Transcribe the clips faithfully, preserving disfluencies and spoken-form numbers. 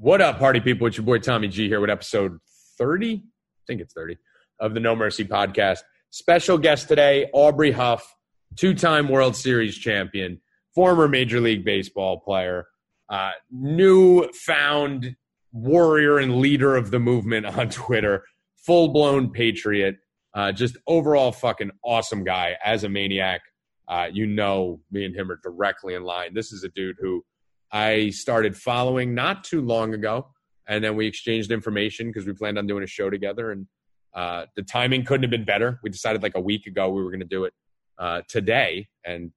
What up, party people? It's your boy Tommy G here with episode thirty. I think it's thirty of the No Mercy podcast. Special guest today, Aubrey Huff, two-time World Series champion, former Major League Baseball player, uh, newfound warrior and leader of the movement on Twitter, full-blown patriot, uh, just overall fucking awesome guy. As a maniac, uh, you know me and him are directly in line. This is a dude who I started following not too long ago, and then we exchanged information because we planned on doing a show together, and uh, the timing couldn't have been better. We decided like a week ago we were going to do it uh, today, and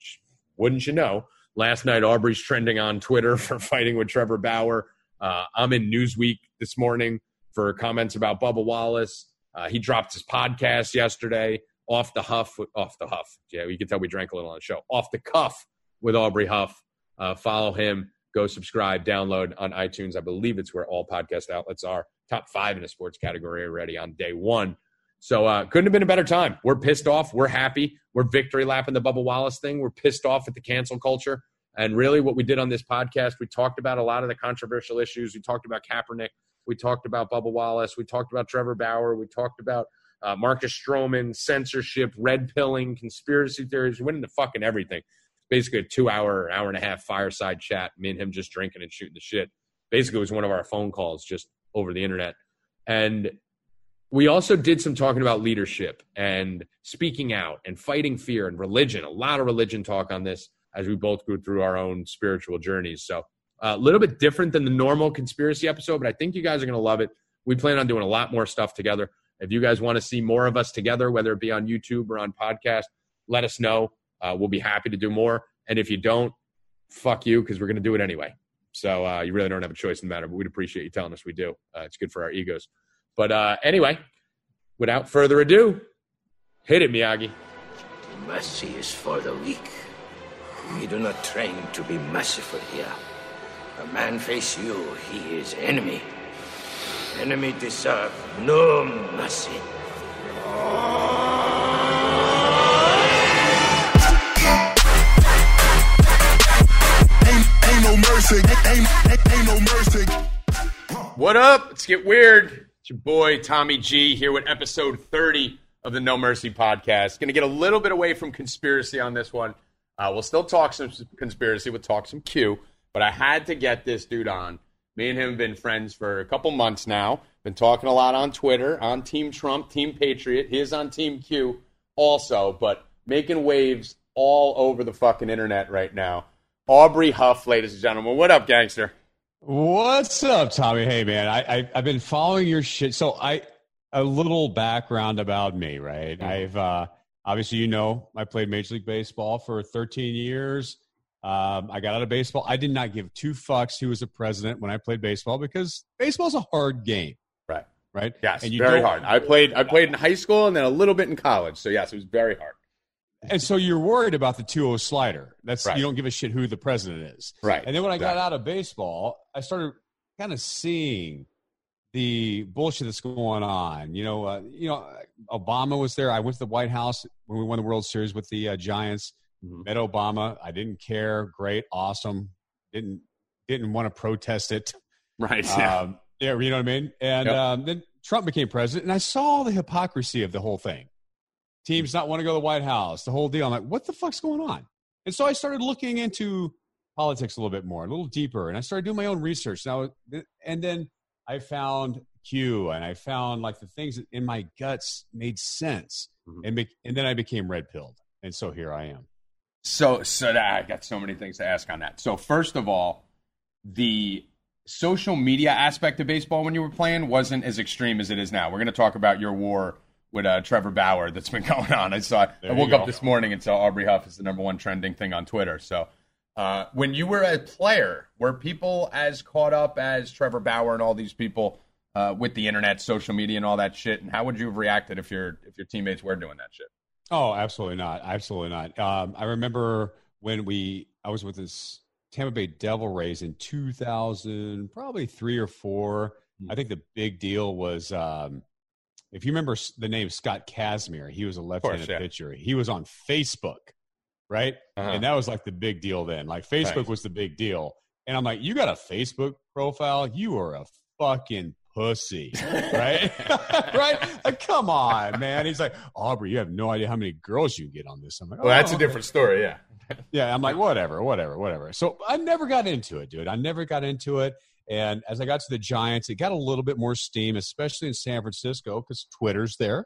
wouldn't you know, last night Aubrey's trending on Twitter for fighting with Trevor Bauer. Uh, I'm in Newsweek this morning for comments about Bubba Wallace. Uh, he dropped his podcast yesterday, Off the Huff, Off the Huff. Yeah, you can tell we drank a little on the show. Off the Cuff with Aubrey Huff. Uh, follow him. Go subscribe, download on iTunes. I believe it's where all podcast outlets are. Top five in a sports category already on day one. So uh, couldn't have been a better time. We're pissed off. We're happy. We're victory lapping the Bubba Wallace thing. We're pissed off at the cancel culture. And really what we did on this podcast, we talked about a lot of the controversial issues. We talked about Kaepernick. We talked about Bubba Wallace. We talked about Trevor Bauer. We talked about uh, Marcus Stroman, censorship, red pilling, conspiracy theories. We went into fucking everything. Basically a two-hour, hour and a half fireside chat, me and him just drinking and shooting the shit. Basically, it was one of our phone calls just over the internet. And we also did some talking about leadership and speaking out and fighting fear and religion, a lot of religion talk on this as we both go through our own spiritual journeys. So a little bit different than the normal conspiracy episode, but I think you guys are going to love it. We plan on doing a lot more stuff together. If you guys want to see more of us together, whether it be on YouTube or on podcast, let us know. Uh, we'll be happy to do more. And if you don't, fuck you, because we're going to do it anyway. So uh, you really don't have a choice in the matter, but we'd appreciate you telling us we do. Uh, it's good for our egos. But uh, anyway, without further ado, hit it, Miyagi. Mercy is for the weak. We do not train to be merciful here. A man face you, he is enemy. Enemy deserve no mercy. What up? Let's get weird. It's your boy Tommy G here with episode thirty of the No Mercy podcast. Going to get a little bit away from conspiracy on this one. Uh, we'll still talk some conspiracy. We'll talk some Q. But I had to get this dude on. Me and him have been friends for a couple months now. Been talking a lot on Twitter, on Team Trump, Team Patriot. He is on Team Q also, but making waves all over the fucking internet right now. Aubrey Huff, ladies and gentlemen. What up, gangster? What's up, Tommy? Hey, man, I, I, I've been following your shit. So I, a little background about me, right? Mm-hmm. I've uh, obviously, you know, I played Major League Baseball for thirteen years. Um, I got out of baseball. I did not give two fucks who was a president when I played baseball because baseball's a hard game. Right. Right. Yes, and you very hard. I played, I played in high school and then a little bit in college. So, yes, it was very hard. And so you're worried about the two oh slider. That's right. You don't give a shit who the president is. Right. And then when I got right. out of baseball, I started kind of seeing the bullshit that's going on. You know, uh, you know, Obama was there. I went to the White House when we won the World Series with the uh, Giants. Mm-hmm. Met Obama. I didn't care. Great, awesome. Didn't didn't want to protest it. Right. Yeah. Um, yeah. You know what I mean? And yep. um, then Trump became president, and I saw the hypocrisy of the whole thing. Teams not want to go to the White House, the whole deal. I'm like, what the fuck's going on? And so I started looking into politics a little bit more, a little deeper, and I started doing my own research. And, I was, and then I found Q, and I found like the things that in my guts made sense. Mm-hmm. And, be- and then I became red-pilled, and so here I am. So, so that, I got so many things to ask on that. So first of all, the social media aspect of baseball when you were playing wasn't as extreme as it is now. We're going to talk about your war with uh, Trevor Bauer that's been going on. I saw it. I woke up this morning and saw Aubrey Huff is the number one trending thing on Twitter. So uh, when you were a player, were people as caught up as Trevor Bauer and all these people uh, with the internet, social media, and all that shit? And how would you have reacted if your if your teammates were doing that shit? Oh, absolutely not. Absolutely not. Um, I remember when we I was with this Tampa Bay Devil Rays in two thousand, probably three or four. Mm-hmm. I think the big deal was um, – if you remember the name Scott Kazmir, he was a left-handed course, yeah. pitcher. He was on Facebook, right? Uh-huh. And that was like the big deal then. Like Facebook right. was the big deal. And I'm like, you got a Facebook profile? You are a fucking pussy, right? Right? Like, come on, man. He's like, Aubrey, you have no idea how many girls you get on this. I'm like, oh, well, that's a different story, yeah. Yeah, I'm like, whatever, whatever, whatever. So I never got into it, dude. I never got into it. And as I got to the Giants, it got a little bit more steam, especially in San Francisco, because Twitter's there.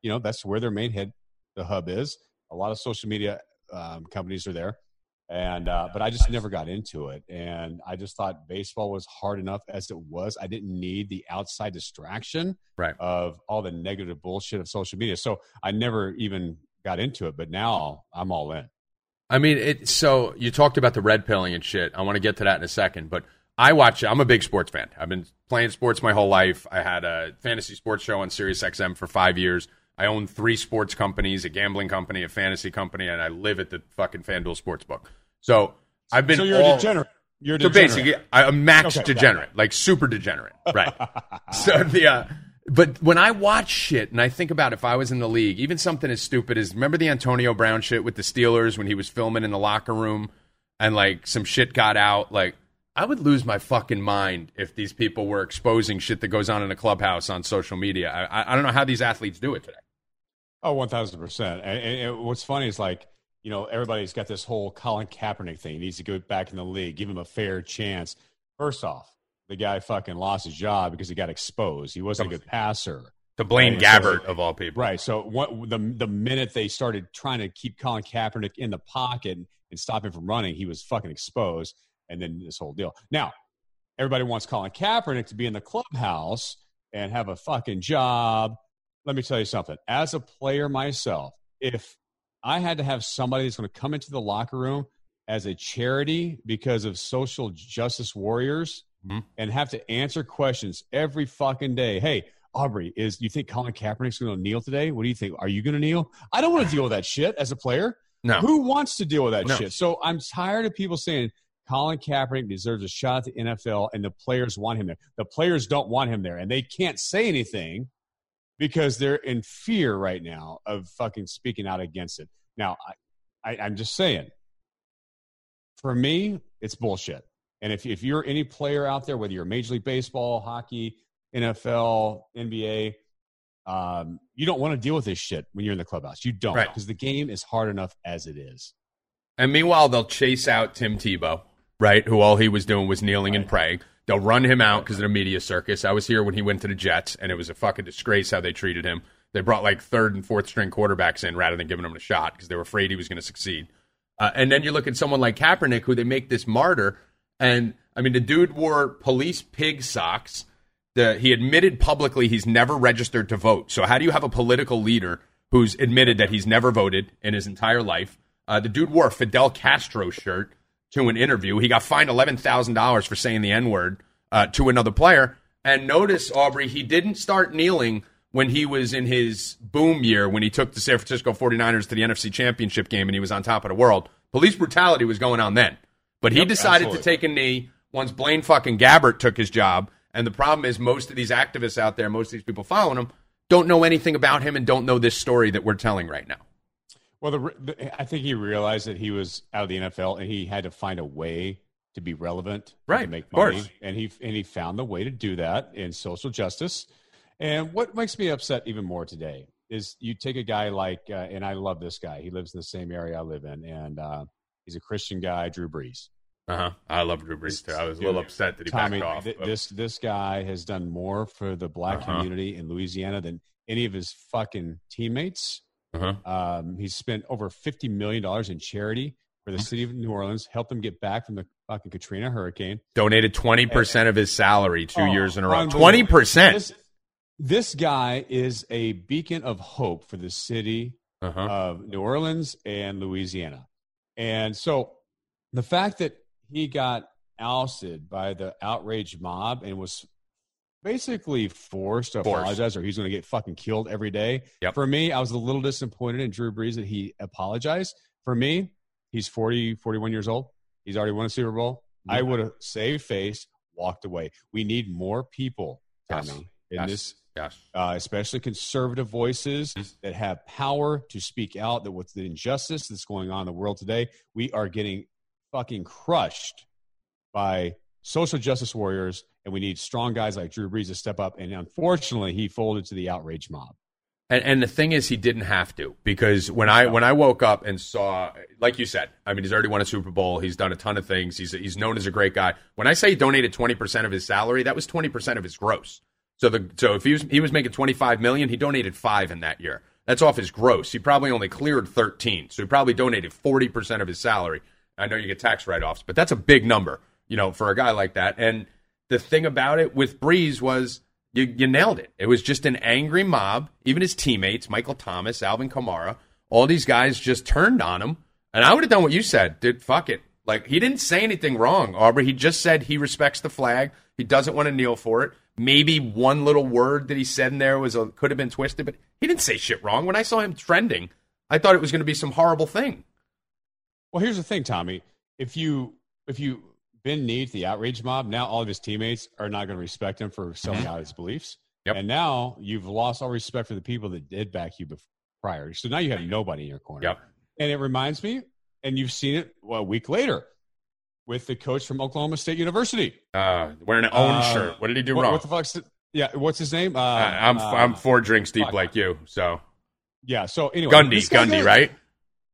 You know, that's where their main head, the hub is. A lot of social media um, companies are there. And uh, but I just never got into it. And I just thought baseball was hard enough as it was. I didn't need the outside distraction right. of all the negative bullshit of social media. So I never even got into it. But now I'm all in. I mean, it. So you talked about the red pilling and shit. I want to get to that in a second. But I watch – I'm a big sports fan. I've been playing sports my whole life. I had a fantasy sports show on Sirius X M for five years. I own three sports companies, a gambling company, a fantasy company, and I live at the fucking FanDuel Sportsbook. So I've been – So you're all, a degenerate. You're a degenerate. So basically, I'm a max okay, degenerate, yeah. like super degenerate. Right. So the uh, – but when I watch shit and I think about if I was in the league, even something as stupid as – remember the Antonio Brown shit with the Steelers when he was filming in the locker room and, like, some shit got out, like – I would lose my fucking mind if these people were exposing shit that goes on in a clubhouse on social media. I, I don't know how these athletes do it today. Oh, one thousand percent. And, and what's funny is, like, you know, everybody's got this whole Colin Kaepernick thing. He needs to go back in the league, give him a fair chance. First off, the guy fucking lost his job because he got exposed. He wasn't a good passer. To Blaine Gabbert, of all people. Right. So what, the the minute they started trying to keep Colin Kaepernick in the pocket and stop him from running, he was fucking exposed. And then this whole deal. Now, everybody wants Colin Kaepernick to be in the clubhouse and have a fucking job. Let me tell you something. As a player myself, if I had to have somebody that's going to come into the locker room as a charity because of social justice warriors mm-hmm. and have to answer questions every fucking day. Hey, Aubrey, is you think Colin Kaepernick's going to kneel today? What do you think? Are you going to kneel? I don't want to deal with that shit as a player. No. Who wants to deal with that no. shit? So I'm tired of people saying – Colin Kaepernick deserves a shot at the N F L, and the players want him there. The players don't want him there, and they can't say anything because they're in fear right now of fucking speaking out against it. Now, I, I, I'm just saying, for me, it's bullshit. And if, if you're any player out there, whether you're Major League Baseball, hockey, N F L, N B A, um, you don't want to deal with this shit when you're in the clubhouse. You don't, because right. the game is hard enough as it is. And meanwhile, they'll chase out Tim Tebow. Right, who all he was doing was kneeling and praying. They'll run him out because of the media circus. I was here when he went to the Jets, and it was a fucking disgrace how they treated him. They brought, like, third- and fourth-string quarterbacks in rather than giving him a shot because they were afraid he was going to succeed. Uh, and then you look at someone like Kaepernick, who they make this martyr. And, I mean, the dude wore police pig socks. The, he admitted publicly he's never registered to vote. So how do you have a political leader who's admitted that he's never voted in his entire life? Uh, the dude wore a Fidel Castro shirt to an interview. He got fined eleven thousand dollars for saying the N-word uh, to another player. And notice, Aubrey, he didn't start kneeling when he was in his boom year, when he took the San Francisco forty-niners to the N F C Championship game and he was on top of the world. Police brutality was going on then. But he yep, decided absolutely. to take a knee once Blaine fucking Gabbert took his job. And the problem is most of these activists out there, most of these people following him, don't know anything about him and don't know this story that we're telling right now. Well, the, the, I think he realized that he was out of the N F L and he had to find a way to be relevant, right? To make money, of course. and he and he found the way to do that in social justice. And what makes me upset even more today is you take a guy like, uh, and I love this guy. He lives in the same area I live in, and uh, he's a Christian guy, Drew Brees. Uh huh. I love Drew Brees too. I was a little upset that he Tommy, backed off. Th- this this guy has done more for the black uh-huh. community in Louisiana than any of his fucking teammates. Uh-huh. Um, he's spent over fifty million dollars in charity for the city of New Orleans, helped them get back from the fucking Katrina hurricane. Donated twenty percent and, of his salary two oh, years in a row. twenty percent. This, this guy is a beacon of hope for the city uh-huh. of New Orleans and Louisiana. And so the fact that he got ousted by the outraged mob and was basically forced to forced. apologize or he's going to get fucking killed every day. Yep. For me, I was a little disappointed in Drew Brees that he apologized. For me, he's forty, forty-one years old. He's already won a Super Bowl. Yeah. I would have saved face, walked away. We need more people, Tommy, yes. in yes. this, yes. Uh, especially conservative voices yes. that have power to speak out that with the injustice that's going on in the world today, we are getting fucking crushed by social justice warriors, and we need strong guys like Drew Brees to step up. And unfortunately, he folded to the outrage mob. And, and the thing is, he didn't have to, because when I when I woke up and saw, like you said, I mean, he's already won a Super Bowl. He's done a ton of things. He's he's known as a great guy. When I say he donated twenty percent of his salary, that was twenty percent of his gross. So the so if he was he was making twenty-five million dollars, he donated five in that year. That's off his gross. He probably only cleared thirteen, so he probably donated forty percent of his salary. I know you get tax write-offs, but that's a big number, you know, for a guy like that. And the thing about it with Brees was, You, you nailed it. It was just an angry mob. Even his teammates, Michael Thomas, Alvin Kamara, all these guys just turned on him. And I would have done what you said. Dude, fuck it. Like, he didn't say anything wrong, Aubrey. He just said he respects the flag. He doesn't want to kneel for it. Maybe one little word that he said in there was a, could have been twisted, but he didn't say shit wrong. When I saw him trending, I thought it was going to be some horrible thing. Well, here's the thing, Tommy. If you if you... Ben needs the outrage mob. Now all of his teammates are not going to respect him for selling out his beliefs. Yep. And now you've lost all respect for the people that did back you before, prior. So now you have nobody in your corner. Yep. And it reminds me, and you've seen it well, a week later with the coach from Oklahoma State University. Uh, wearing an own uh, shirt. What did he do what, wrong? What the fuck's the, yeah, what's his name? Uh, uh, I'm uh, I'm four drinks deep fuck. like you. So yeah. So anyway, Gundy, Gundy, goes, right?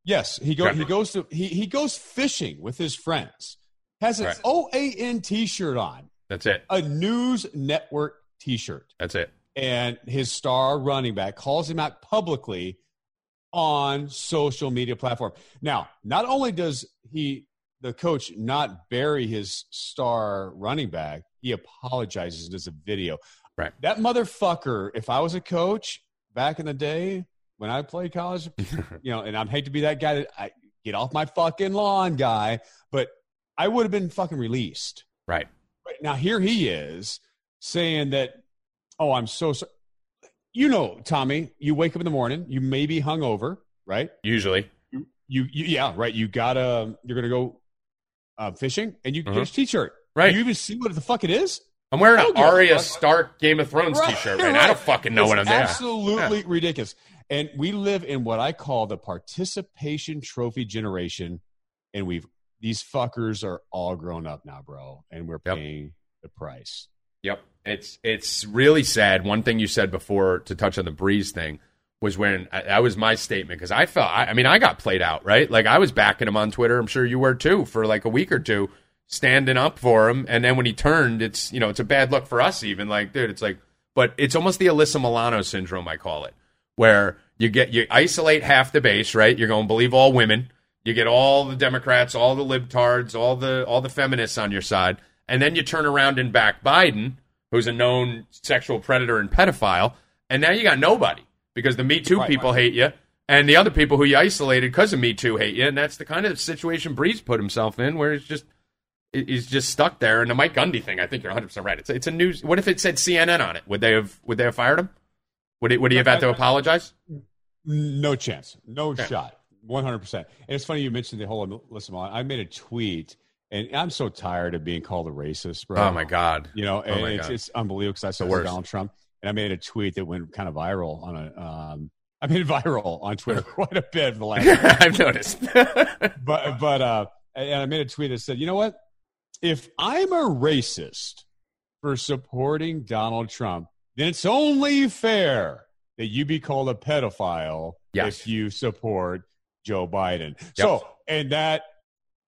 Yes, he goes. He goes to he he goes fishing with his friends. Has its O A N T-shirt on. That's it. A news network T-shirt. That's it. And his star running back calls him out publicly on social media platform. Now, not only does he, the coach, not bury his star running back, he apologizes and does a video. Right. That motherfucker. If I was a coach back in the day when I played college, you know, and I'd hate to be that guy that I get off my fucking lawn, guy, but. I would have been fucking released. Right. But now here he is saying that, oh, I'm so sorry. You know, Tommy, you wake up in the morning, you may be hungover, right? Usually. You, you, you yeah, right. You gotta, you're going to go uh, fishing and you mm-hmm. get his T-shirt. Right. Do you even see what the fuck it is? I'm wearing an Arya Stark Game of Thrones right. T-shirt, man. Right. I don't fucking know it's what I'm doing. Absolutely yeah. ridiculous. And we live in what I call the participation trophy generation, and we've these fuckers are all grown up now, bro, and we're paying yep. the price. Yep. It's it's really sad. One thing you said before to touch on the Breeze thing was when I, that was my statement, because I felt, I, I mean, I got played out, right? Like, I was backing him on Twitter. I'm sure you were too for like a week or two, standing up for him. And then when he turned, it's, you know, it's a bad look for us even. Like, dude, it's like, but it's almost the Alyssa Milano syndrome, I call it, where you get, you isolate half the base, right? You're going to believe all women. You get all the Democrats, all the libtards, all the all the feminists on your side, and then you turn around and back Biden, who's a known sexual predator and pedophile, and now you got nobody because the Me Too right, people right. hate you, and the other people who you isolated because of Me Too hate you, and that's the kind of situation Brees put himself in, where he's just he's just stuck there. And the Mike Gundy thing, I think you're one hundred percent right. It's it's a news. What if it said C N N on it? Would they have would they have fired him? Would it would he have had to apologize? No chance. No yeah. shot. one hundred percent. And it's funny you mentioned the whole Alyssa Milano. I made a tweet, and I'm so tired of being called a racist, bro. Oh, my God. You know, and oh it's, God. it's unbelievable because I saw Donald Trump, and I made a tweet that went kind of viral on a um, – I made viral on Twitter quite a bit in the last year. I've noticed. but but uh, and I made a tweet that said, you know what? If I'm a racist for supporting Donald Trump, then it's only fair that you be called a pedophile yes. if you support – Joe Biden. Yep. So, and that,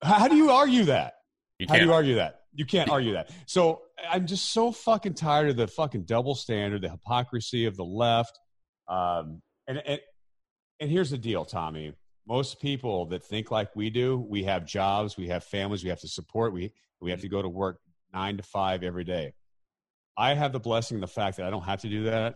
how do you argue that? You how do you argue that? You can't argue that. So I'm just so fucking tired of the fucking double standard, the hypocrisy of the left. Um, and, and, and here's the deal, Tommy, most people that think like we do, we have jobs, we have families, we have to support. We, we have to go to work nine to five every day. I have the blessing of the fact that I don't have to do that.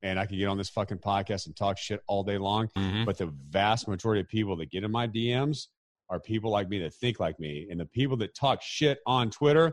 And I can get on this fucking podcast and talk shit all day long. Mm-hmm. But the vast majority of people that get in my D Ms are people like me that think like me. And the people that talk shit on Twitter,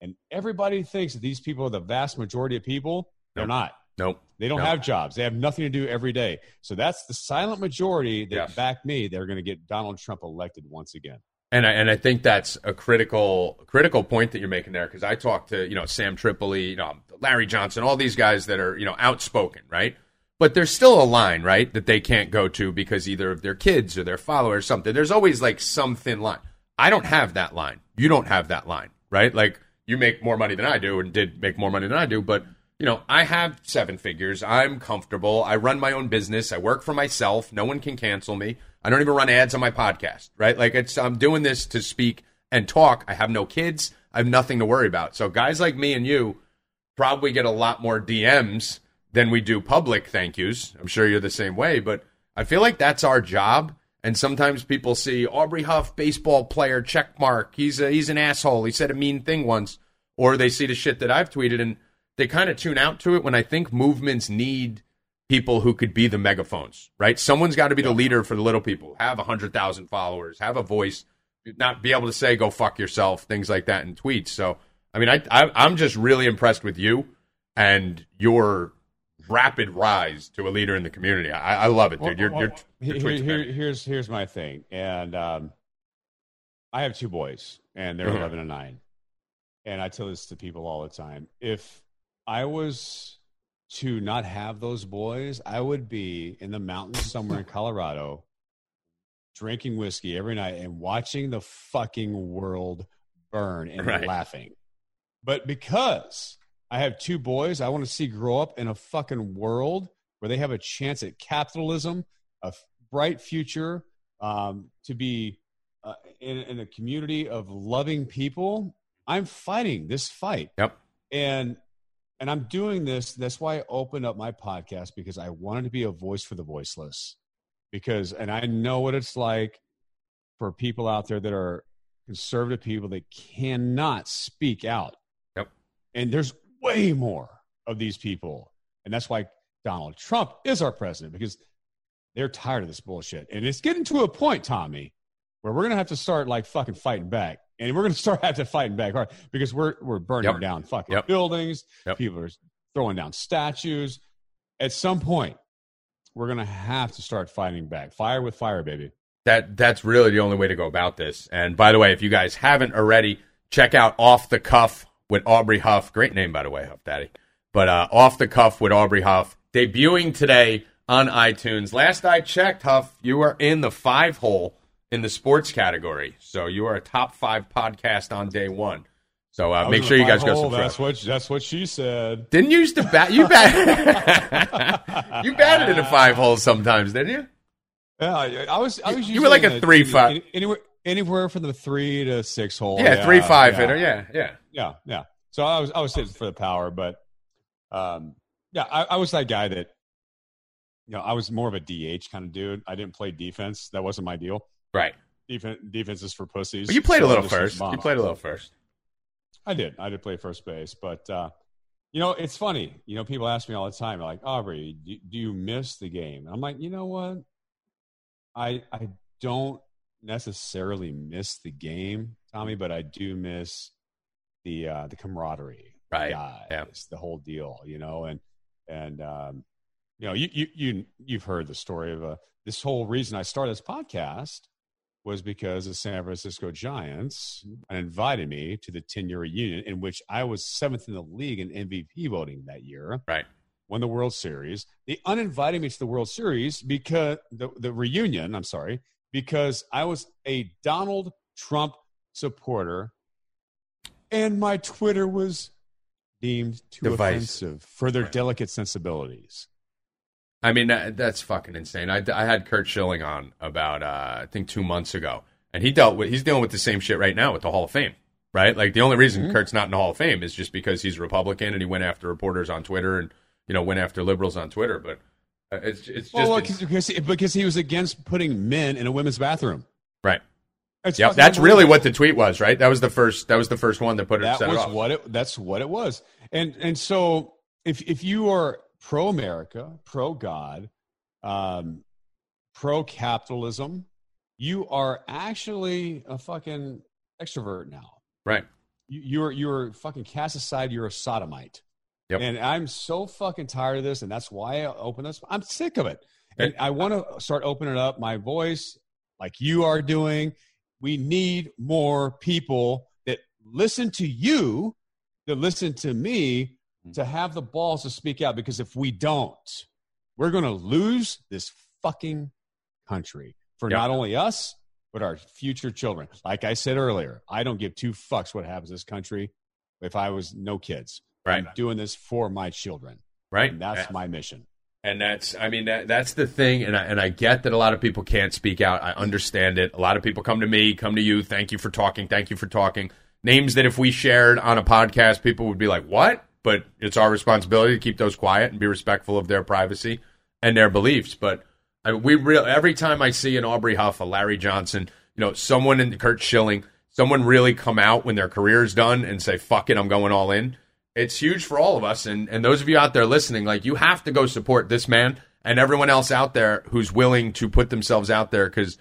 and everybody thinks that these people are the vast majority of people. Nope. They're not. Nope. They don't nope. have jobs. They have nothing to do every day. So that's the silent majority that yes. back me. They're going to get Donald Trump elected once again. And I, and I think that's a critical critical point that you're making there, because I talked to, you know, Sam Tripoli, you know, Larry Johnson, all these guys that are, you know, outspoken, right? But there's still a line, right, that they can't go to because either of their kids or their followers or something. There's always like some thin line. I don't have that line. You don't have that line. right? Like, you make more money than I do and did make more money than I do, but, you know, I have seven figures. I'm comfortable. I run my own business. I work for myself. No one can cancel me. I don't even run ads on my podcast, right? Like, it's I'm doing this to speak and talk. I have no kids. I have nothing to worry about. So guys like me and you probably get a lot more D Ms than we do public thank yous. I'm sure you're the same way, but I feel like that's our job. And sometimes people see Aubrey Huff, baseball player, check mark. He's a, he's an asshole. He said a mean thing once. Or they see the shit that I've tweeted and they kind of tune out to it, when I think movements need people who could be the megaphones, right? Someone's got to be yeah. the leader for the little people. Have one hundred thousand followers, have a voice, not be able to say, go fuck yourself, things like that in tweets. So, I mean, I, I, I'm just really impressed with you and your rapid rise to a leader in the community. I, I love it, dude. Your, well, well, your, your here, here, here's, here's my thing. And um, I have two boys, and they're mm-hmm. eleven and nine. And I tell this to people all the time. If I was to not have those boys, I would be in the mountains somewhere in Colorado drinking whiskey every night and watching the fucking world burn and right. laughing. But because I have two boys I want to see grow up in a fucking world where they have a chance at capitalism, a f- bright future, um, to be uh, in, in a community of loving people, I'm fighting this fight. Yep. And And I'm doing this. That's why I opened up my podcast, because I wanted to be a voice for the voiceless. Because, and I know what it's like for people out there that are conservative people that cannot speak out. Yep. And there's way more of these people. And that's why Donald Trump is our president, because they're tired of this bullshit. And it's getting to a point, Tommy, where we're going to have to start like fucking fighting back. And we're going to start having to fight back hard, because we're we're burning yep. down fucking yep. buildings. Yep. People are throwing down statues. At some point, we're going to have to start fighting back. Fire with fire, baby. That That's really the only way to go about this. And by the way, if you guys haven't already, check out Off the Cuff with Aubrey Huff. Great name, by the way, Huff Daddy. But uh, Off the Cuff with Aubrey Huff, debuting today on iTunes. Last I checked, Huff, you are in the five hole in the sports category. So you are a top five podcast on day one. So uh, make sure you guys hole. go subscribe. That's what, that's what she said. Didn't you used to bat? You batted, you batted in a five hole sometimes, didn't you? Yeah, I was. I was you were like a three the, five. Anywhere, anywhere from the three to six hole. Yeah, yeah three five yeah. hitter. Yeah, yeah, yeah, yeah. So I was, I was hitting for the power, but um, yeah, I, I was that guy that, you know, I was more of a D H kind of dude. I didn't play defense. That wasn't my deal. Right. Defense, defense is for pussies. But you played so a little first. You played a little first. I did. I did play first base. But, uh, you know, it's funny. You know, people ask me all the time, like, Aubrey, do, do you miss the game? And I'm like, you know what? I I don't necessarily miss the game, Tommy, but I do miss the uh, the camaraderie. Right. The guys, yeah. The whole deal, you know. And, and um, you know, you, you, you, you've heard the story of a, this whole reason I started this podcast was because the San Francisco Giants invited me to the ten-year reunion, in which I was seventh in the league in M V P voting that year. Right. Won the World Series. They uninvited me to the World Series because the, the reunion, I'm sorry, because I was a Donald Trump supporter and my Twitter was deemed too offensive for their delicate sensibilities. I mean, that, that's fucking insane. I, I had Kurt Schilling on about, uh, I think, two months ago. And he dealt with, he's dealing with the same shit right now with the Hall of Fame, right? Like, the only reason mm-hmm. Kurt's not in the Hall of Fame is just because he's a Republican and he went after reporters on Twitter and, you know, went after liberals on Twitter. But it's, it's just... Well, well it's, because, he, because he was against putting men in a women's bathroom. Right. It's yep, that's really what the tweet was, right? That was the first, that was the first one that put it, that set was it off. What it, that's what it was. And, and so, if if you are... pro-America, pro-God, um, pro-capitalism, you are actually a fucking extrovert now. Right. You, you're you're fucking cast aside. You're a sodomite. Yep. And I'm so fucking tired of this, and that's why I open this. I'm sick of it. And I want to start opening up my voice like you are doing. We need more people that listen to you, that listen to me, to have the balls to speak out, because if we don't, we're going to lose this fucking country for yep. not only us, but our future children. Like I said earlier, I don't give two fucks what happens in this country if I was no kids. Right. I'm doing this for my children. Right. And that's yeah. my mission. And that's, I mean, that, that's the thing. And I, and I get that a lot of people can't speak out. I understand it. A lot of people come to me, come to you. Thank you for talking. Thank you for talking. Names that if we shared on a podcast, people would be like, what? But it's our responsibility to keep those quiet and be respectful of their privacy and their beliefs. But I mean, we real every time I see an Aubrey Huff, a Larry Johnson, you know, someone in the Kurt Schilling, someone really come out when their career's done and say, fuck it, I'm going all in. It's huge for all of us. And, and those of you out there listening, like, you have to go support this man and everyone else out there who's willing to put themselves out there, because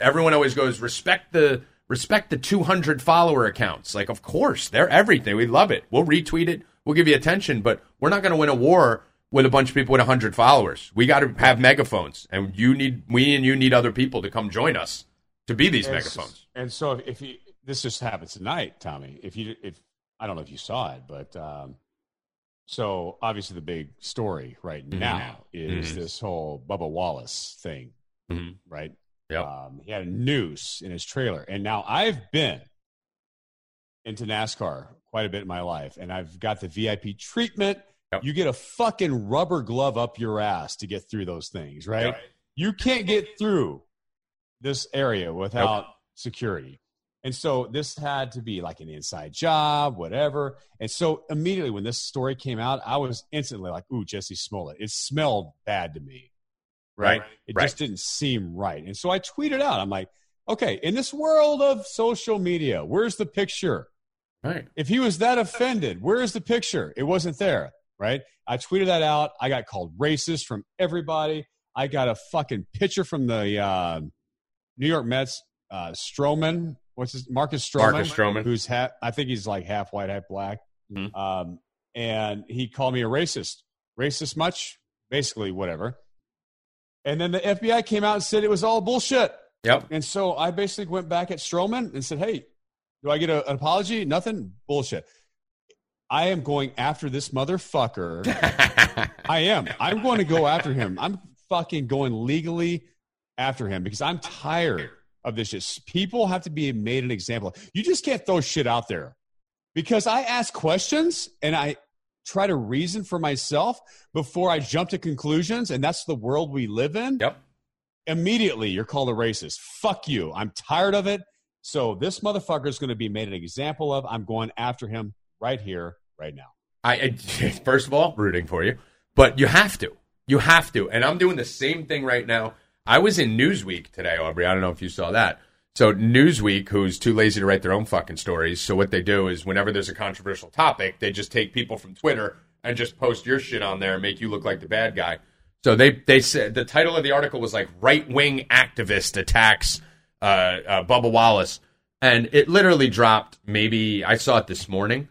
everyone always goes, respect the respect the two hundred follower accounts. Like, of course, they're everything. We love it. We'll retweet it. We'll give you attention, but we're not going to win a war with a bunch of people with one hundred followers. We got to have megaphones, and you need we and you need other people to come join us to be these and megaphones. So, and so, if you this just happens tonight, Tommy. If you if I don't know if you saw it, but um, so obviously the big story right now mm-hmm. is mm-hmm. this whole Bubba Wallace thing, mm-hmm. right? Yep. Um, he had a noose in his trailer, and now I've been into NASCAR quite a bit in my life, and I've got the V I P treatment. Yep. You get a fucking rubber glove up your ass to get through those things, right? Yep. You can't get through this area without yep. security. And so this had to be like an inside job, whatever. And so immediately when this story came out, I was instantly like, ooh, Jussie Smollett. It smelled bad to me, right? right. It right. just didn't seem right. And so I tweeted out, I'm like, okay, in this world of social media, where's the picture? Right. If he was that offended, where is the picture? It wasn't there, right? I tweeted that out. I got called racist from everybody. I got a fucking picture from the uh, New York Mets, uh, Stroman. What's his Marcus Stroman? Marcus Stroman, who's half. I think he's like half white, half black. Mm-hmm. Um, and he called me a racist. Racist much? Basically, whatever. And then the F B I came out and said it was all bullshit. Yep. And so I basically went back at Stroman and said, hey. Do I get a, an apology? Nothing? Bullshit. I am going after this motherfucker. I am. I'm going to go after him. I'm fucking going legally after him because I'm tired of this shit. People have to be made an example. You just can't throw shit out there because I ask questions and I try to reason for myself before I jump to conclusions, and that's the world we live in. Yep. Immediately, you're called a racist. Fuck you. I'm tired of it. So this motherfucker is going to be made an example of. I'm going after him right here, right now. I, I first of all, rooting for you, but you have to. You have to. And I'm doing the same thing right now. I was in Newsweek today, Aubrey. I don't know if you saw that. So Newsweek, who's too lazy to write their own fucking stories, so what they do is whenever there's a controversial topic, they just take people from Twitter and just post your shit on there and make you look like the bad guy. So they, they said the title of the article was like right-wing activist attacks Uh, uh, Bubba Wallace, and it literally dropped maybe, I saw it this morning,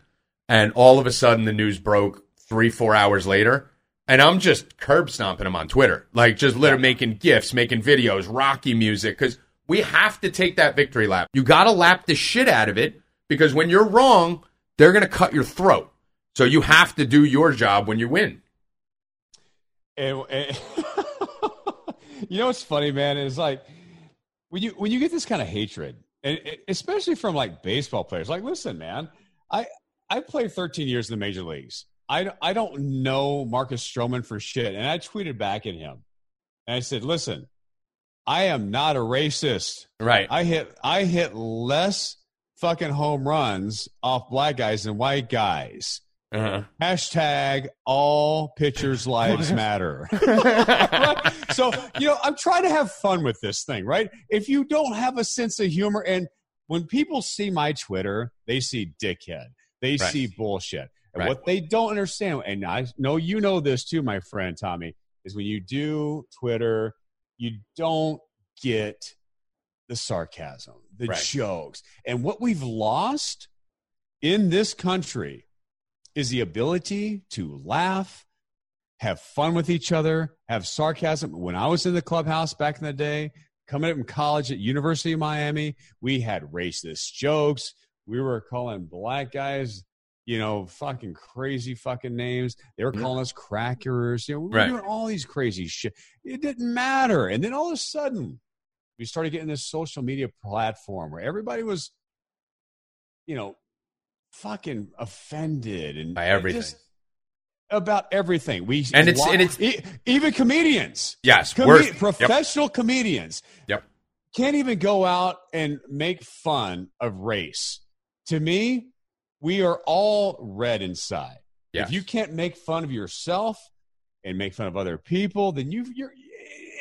and all of a sudden the news broke three, four hours later, and I'm just curb stomping him on Twitter, like just literally making GIFs, making videos, Rocky music, because we have to take that victory lap. You got to lap the shit out of it, because when you're wrong, they're going to cut your throat, so you have to do your job when you win. And, and you know what's funny, man, is like, When you when you get this kind of hatred, and especially from like baseball players, like, listen, man, I I played thirteen years in the major leagues. I, I don't know Marcus Stroman for shit, and I tweeted back at him, and I said, listen, I am not a racist. Right. I hit I hit less fucking home runs off black guys than white guys. Uh-huh. Hashtag all pitchers' lives matter. Right? So, you know, I'm trying to have fun with this thing, right? If you don't have a sense of humor, and when people see my Twitter, they see dickhead. They right. see bullshit. And right. what they don't understand, and I know you know this too, my friend Tommy, is when you do Twitter, you don't get the sarcasm, the right. jokes. And what we've lost in this country is the ability to laugh, have fun with each other, have sarcasm. When I was in the clubhouse back in the day, coming up from college at University of Miami, we had racist jokes. We were calling black guys, you know, fucking crazy fucking names. They were calling us crackers. You know, we were right. doing all these crazy shit. It didn't matter. And then all of a sudden, we started getting this social media platform where everybody was, you know, fucking offended and by everything. Just, about everything. We and it's, and it's e- even comedians. Yes, Comed- professional yep. comedians. Yep. Can't even go out and make fun of race. To me, we are all red inside. Yes. If you can't make fun of yourself and make fun of other people, then you you're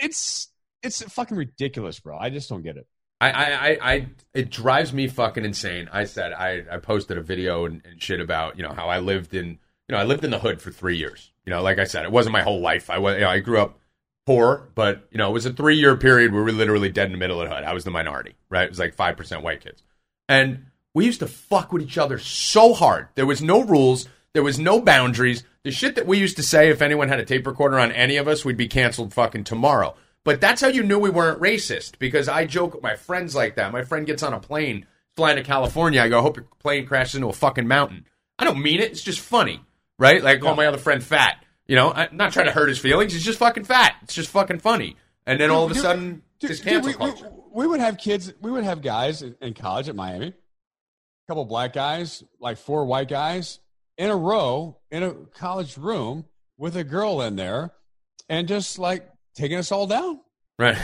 it's it's fucking ridiculous, bro. I just don't get it. I I I, I it drives me fucking insane. I said I, I posted a video and, and shit about, you know, how I lived in You know, I lived in the hood for three years. You know, like I said, it wasn't my whole life. I was, you know, I grew up poor, but, you know, it was a three-year period where we were literally dead in the middle of the hood. I was the minority, right? It was like five percent white kids. And we used to fuck with each other so hard. There was no rules. There was no boundaries. The shit that we used to say, if anyone had a tape recorder on any of us, we'd be canceled fucking tomorrow. But that's how you knew we weren't racist, because I joke with my friends like that. My friend gets on a plane flying to California. I go, I hope your plane crashes into a fucking mountain. I don't mean it. It's just funny. Right? Like, call my other friend fat. You know, I'm not trying to hurt his feelings. He's just fucking fat. It's just fucking funny. And then all of a sudden, dude, just cancel dude, we, culture. We, we would have kids, we would have guys in college at Miami, a couple black guys, like four white guys, in a row, in a college room with a girl in there, and just like taking us all down. Right.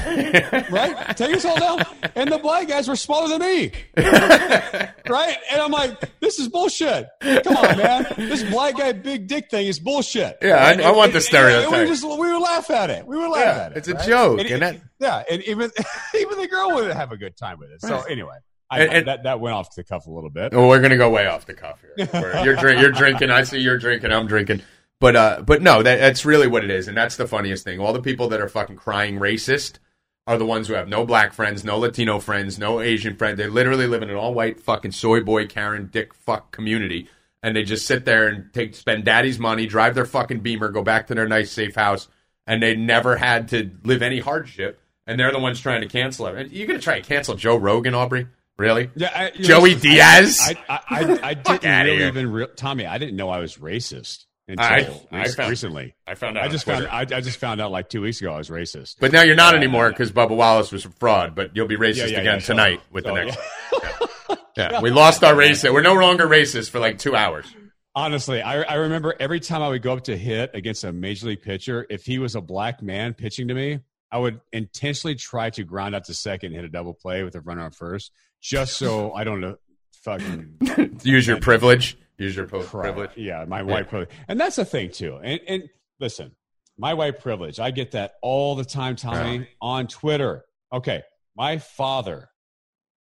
Right? Taking us all down. And the black guys were smaller than me. Right? And I'm like, this is bullshit. Come on, man. This black guy big dick thing is bullshit. Yeah, and, I, I want and, the stereotype. And we, just, we would laugh at it. We would laugh yeah, at it. It's right? a joke. And, and that, yeah, and even even the girl would have a good time with it. So anyway, I, and, and, that, that went off the cuff a little bit. Well, we're going to go way off the cuff here. You're, drink, you're drinking. I see you're drinking. I'm drinking. But uh, but no, that, that's really what it is, and that's the funniest thing. All the people that are fucking crying racist are the ones who have no black friends, no Latino friends, no Asian friends. They literally live in an all-white fucking soy boy, Karen, dick, fuck community, and they just sit there and take spend daddy's money, drive their fucking Beamer, go back to their nice, safe house, and they never had to live any hardship, and they're the ones trying to cancel it. And you're going to try to cancel Joe Rogan, Aubrey? Really? Yeah, I, you Joey know, Diaz? I, I, I, I, I didn't really even re- – Tommy, I didn't know I was racist. Until I, I found, recently, I found out. I just found. I, I just found out like two weeks ago I was racist. But now you're not uh, anymore because Bubba Wallace was a fraud. But you'll be racist yeah, yeah, again yeah, so, tonight with so, the next. Yeah. yeah. yeah, we lost our race. We're no longer racist for like two hours. Honestly, I, I remember every time I would go up to hit against a major league pitcher, if he was a black man pitching to me, I would intentionally try to ground out to second, hit a double play with a runner on first, just so I don't know, fucking use your privilege. Use your po- privilege. Yeah, my white yeah. privilege. And that's the thing, too. And and listen, my white privilege, I get that all the time, Tommy, yeah. on Twitter. Okay, my father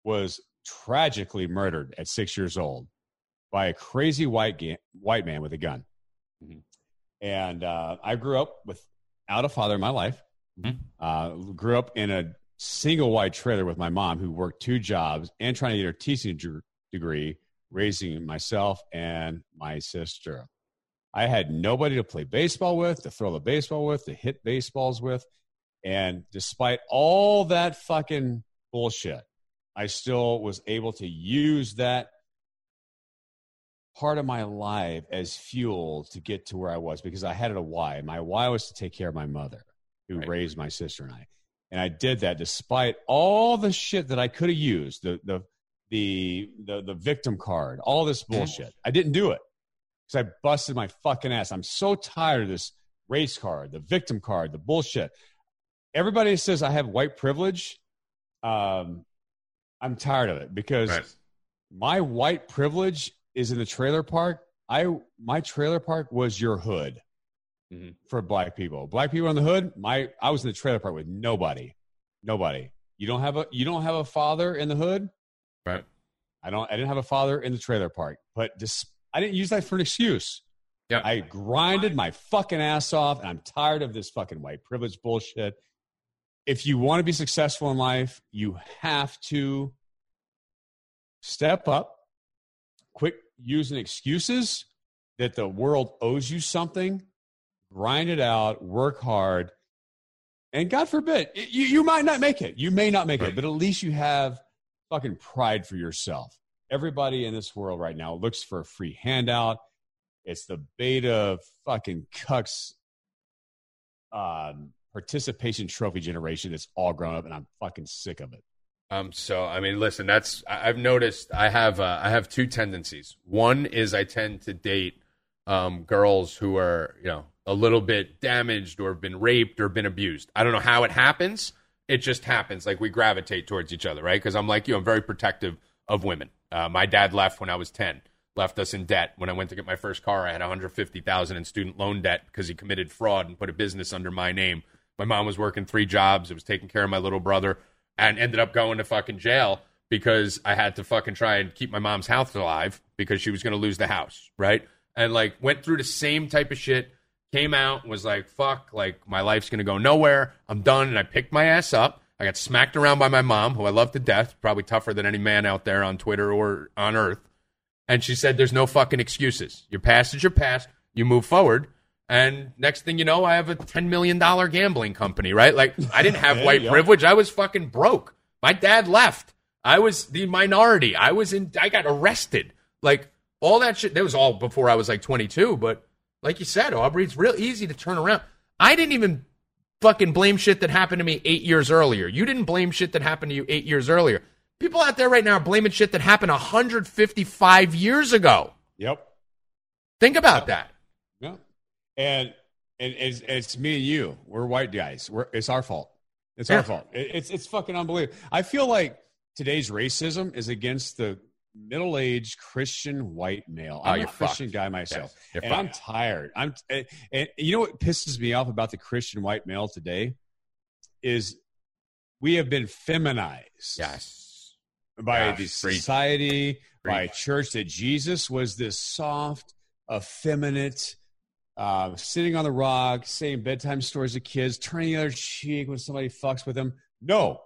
was tragically murdered at six years old by a crazy white ga- white man with a gun. Mm-hmm. And uh, I grew up without a father in my life. Mm-hmm. Uh, grew up in a single white trailer with my mom, who worked two jobs and trying to get her teaching d- degree, raising myself and my sister. I had nobody to play baseball with, to throw the baseball with, to hit baseballs with. And despite all that fucking bullshit, I still was able to use that part of my life as fuel to get to where I was, because I had a why. My why was to take care of my mother, who right. raised my sister and I. And I did that despite all the shit that I could have used, the the The, the the victim card, all this bullshit. I didn't do it because I busted my fucking ass. I'm so tired of this race card, the victim card, the bullshit. Everybody says I have white privilege. Um, I'm tired of it because right. my white privilege is in the trailer park. I my trailer park was your hood mm-hmm. for black people. Black people in the hood. My I was in the trailer park with nobody, nobody. You don't have a you don't have a father in the hood. Right. I don't. I didn't have a father in the trailer park, but dis- I didn't use that for an excuse. Yeah. I grinded my fucking ass off, and I'm tired of this fucking white privilege bullshit. If you want to be successful in life, you have to step up, quit using excuses that the world owes you something, grind it out, work hard, and God forbid, it, you, you might not make it. You may not make right. it, but at least you have fucking pride for yourself. Everybody in this world right now looks for a free handout. It's the beta fucking cucks um, participation trophy generation that's all grown up, and I'm fucking sick of it. Um, so, I mean, listen, that's, I've noticed I have, uh, I have two tendencies. One is I tend to date um, girls who are, you know, a little bit damaged or been raped or been abused. I don't know how it happens. It just happens. Like, we gravitate towards each other, right? Because I'm like you, I'm very protective of women. Uh, my dad left when I was ten, left us in debt. When I went to get my first car, I had one hundred fifty thousand dollars in student loan debt because he committed fraud and put a business under my name. My mom was working three jobs. It was taking care of my little brother, and ended up going to fucking jail because I had to fucking try and keep my mom's house alive because she was going to lose the house, right? And, like, went through the same type of shit, came out, was like, fuck, like, my life's going to go nowhere. I'm done. And I picked my ass up. I got smacked around by my mom, who I love to death, probably tougher than any man out there on Twitter or on Earth. And she said, there's no fucking excuses. Your past is your past. You move forward. And next thing you know, I have a ten million dollars gambling company, right? Like, I didn't have white privilege. I was fucking broke. My dad left. I was the minority. I was in, I got arrested. Like, all that shit. That was all before I was like twenty-two. But like you said, Aubrey, it's real easy to turn around. I didn't even fucking blame shit that happened to me eight years earlier. You didn't blame shit that happened to you eight years earlier. People out there right now are blaming shit that happened one hundred fifty-five years ago. Yep. Think about that. And and it's, it's me and you. We're white guys. We're it's our fault. It's yeah. our fault. It, it's it's fucking unbelievable. I feel like today's racism is against the middle-aged Christian white male. I'm oh, a Christian fucked. guy myself, yes. and fucked. I'm tired. I'm and, and you know what pisses me off about the Christian white male today is we have been feminized. Yes, by Gosh, the society, free. by church. That Jesus was this soft, effeminate. Uh, sitting on the rock, saying bedtime stories to kids, turning the other cheek when somebody fucks with them. No,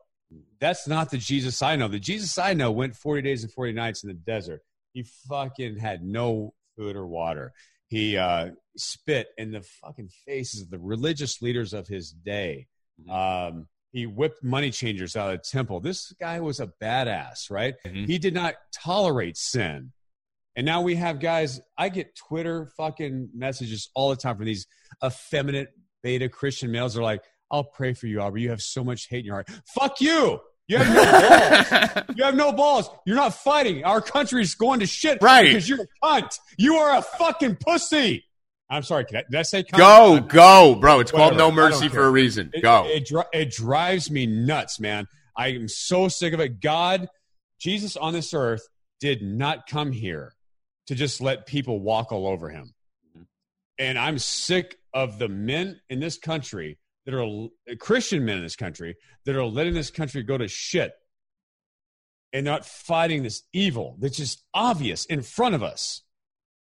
that's not the Jesus I know. The Jesus I know went forty days and forty nights in the desert. He fucking had no food or water. He uh, spit in the fucking faces of the religious leaders of his day. Um, he whipped money changers out of the temple. This guy was a badass, right? Mm-hmm. He did not tolerate sin. And now we have guys, I get Twitter fucking messages all the time from these effeminate beta Christian males. They're like, I'll pray for you, Aubrey. You have so much hate in your heart. Fuck you. You have no balls. You have no balls. You're not fighting. Our country's going to shit right. because you're a cunt. You are a fucking pussy. I'm sorry. Did I, did I say cunt? Go, go, bro. It's Whatever. called No Mercy for a reason. It, go. It, it, it drives me nuts, man. I am so sick of it. God, Jesus on this earth did not come here to just let people walk all over him. And I'm sick of the men in this country that are Christian men in this country that are letting this country go to shit and not fighting this evil that's just obvious in front of us.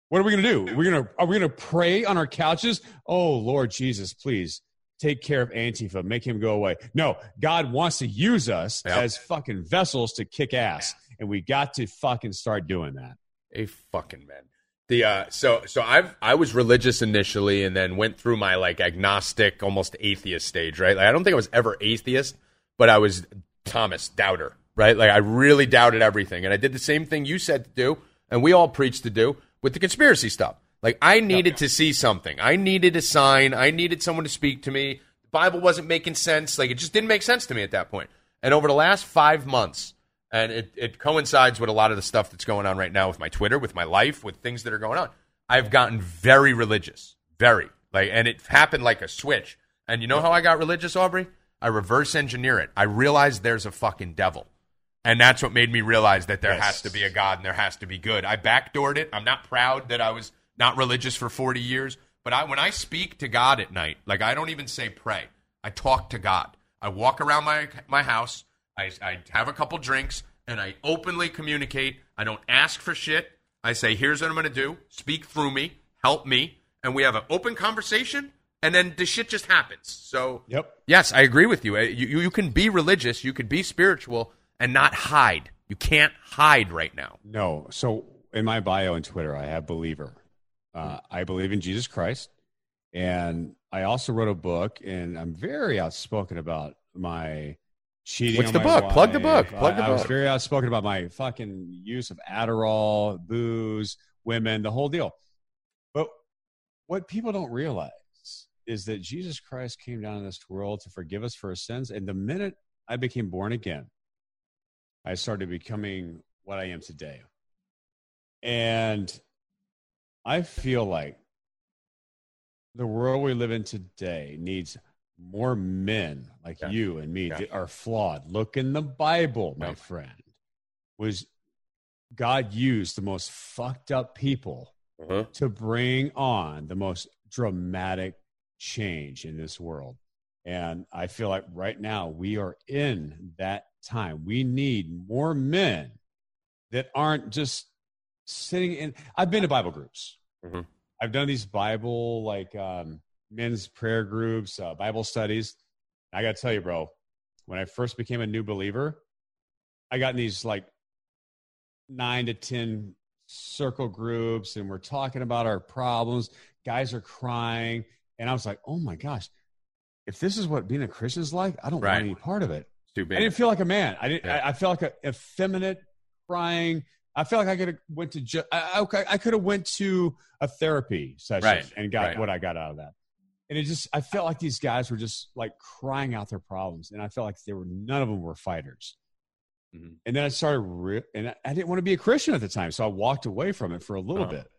What are we going to do? We're going to, are we going to pray on our couches? Oh, Lord Jesus, please take care of Antifa. Make him go away. No, God wants to use us yep. as fucking vessels to kick ass. And we got to fucking start doing that. A fucking man. The uh, so so I've I was religious initially, and then went through my like agnostic, almost atheist stage, right? Like, I don't think I was ever atheist, but I was Thomas Doubter, right? Like, I really doubted everything, and I did the same thing you said to do, and we all preached to do with the conspiracy stuff. Like, I needed okay. to see something, I needed a sign, I needed someone to speak to me. The Bible wasn't making sense, like it just didn't make sense to me at that point. And over the last five months. And it, it coincides with a lot of the stuff that's going on right now with my Twitter, with my life, with things that are going on. I've gotten very religious, very. like, And it happened like a switch. And you know how I got religious, Aubrey? I reverse engineer it. I realized there's a fucking devil. And that's what made me realize that there yes. has to be a God and there has to be good. I backdoored it. I'm not proud that I was not religious for forty years. But I, when I speak to God at night, like, I don't even say pray. I talk to God. I walk around my my house. I, I have a couple drinks, and I openly communicate. I don't ask for shit. I say, here's what I'm going to do. Speak through me. Help me. And we have an open conversation, and then the shit just happens. So, yep. yes, I agree with you. You, you can be religious. You can be spiritual and not hide. You can't hide right now. No. So in my bio on Twitter, I have Believer. Uh, I believe in Jesus Christ. And I also wrote a book, and I'm very outspoken about my... Cheating What's the book? Wife. Plug the book. Plug the I, book. I was very outspoken about my fucking use of Adderall, booze, women, the whole deal. But what people don't realize is that Jesus Christ came down in this world to forgive us for our sins. And the minute I became born again, I started becoming what I am today. And I feel like the world we live in today needs more men like yeah. you and me yeah. that are flawed. Look in the Bible, my yeah. friend. Was God used the most fucked up people uh-huh. to bring on the most dramatic change in this world. And I feel like right now we are in that time. We need more men that aren't just sitting in. I've been to Bible groups. Mm-hmm. I've done these Bible, like um, men's prayer groups, uh, Bible studies. I got to tell you, bro, when I first became a new believer, I got in these like nine to ten circle groups, and we're talking about our problems. Guys are crying. And I was like, oh my gosh, if this is what being a Christian is like, I don't right. want any part of it. Too big. I didn't feel like a man. I didn't. Yeah. I, I felt like an effeminate crying. I felt like I could have went to. Ju- I, I, I could have went to a therapy session right. and got right. what I got out of that. And it just, I felt like these guys were just like crying out their problems, and I felt like they were none of them were fighters. Mm-hmm. And then I started, re- and I, I didn't want to be a Christian at the time, so I walked away from it for a little uh-huh. bit.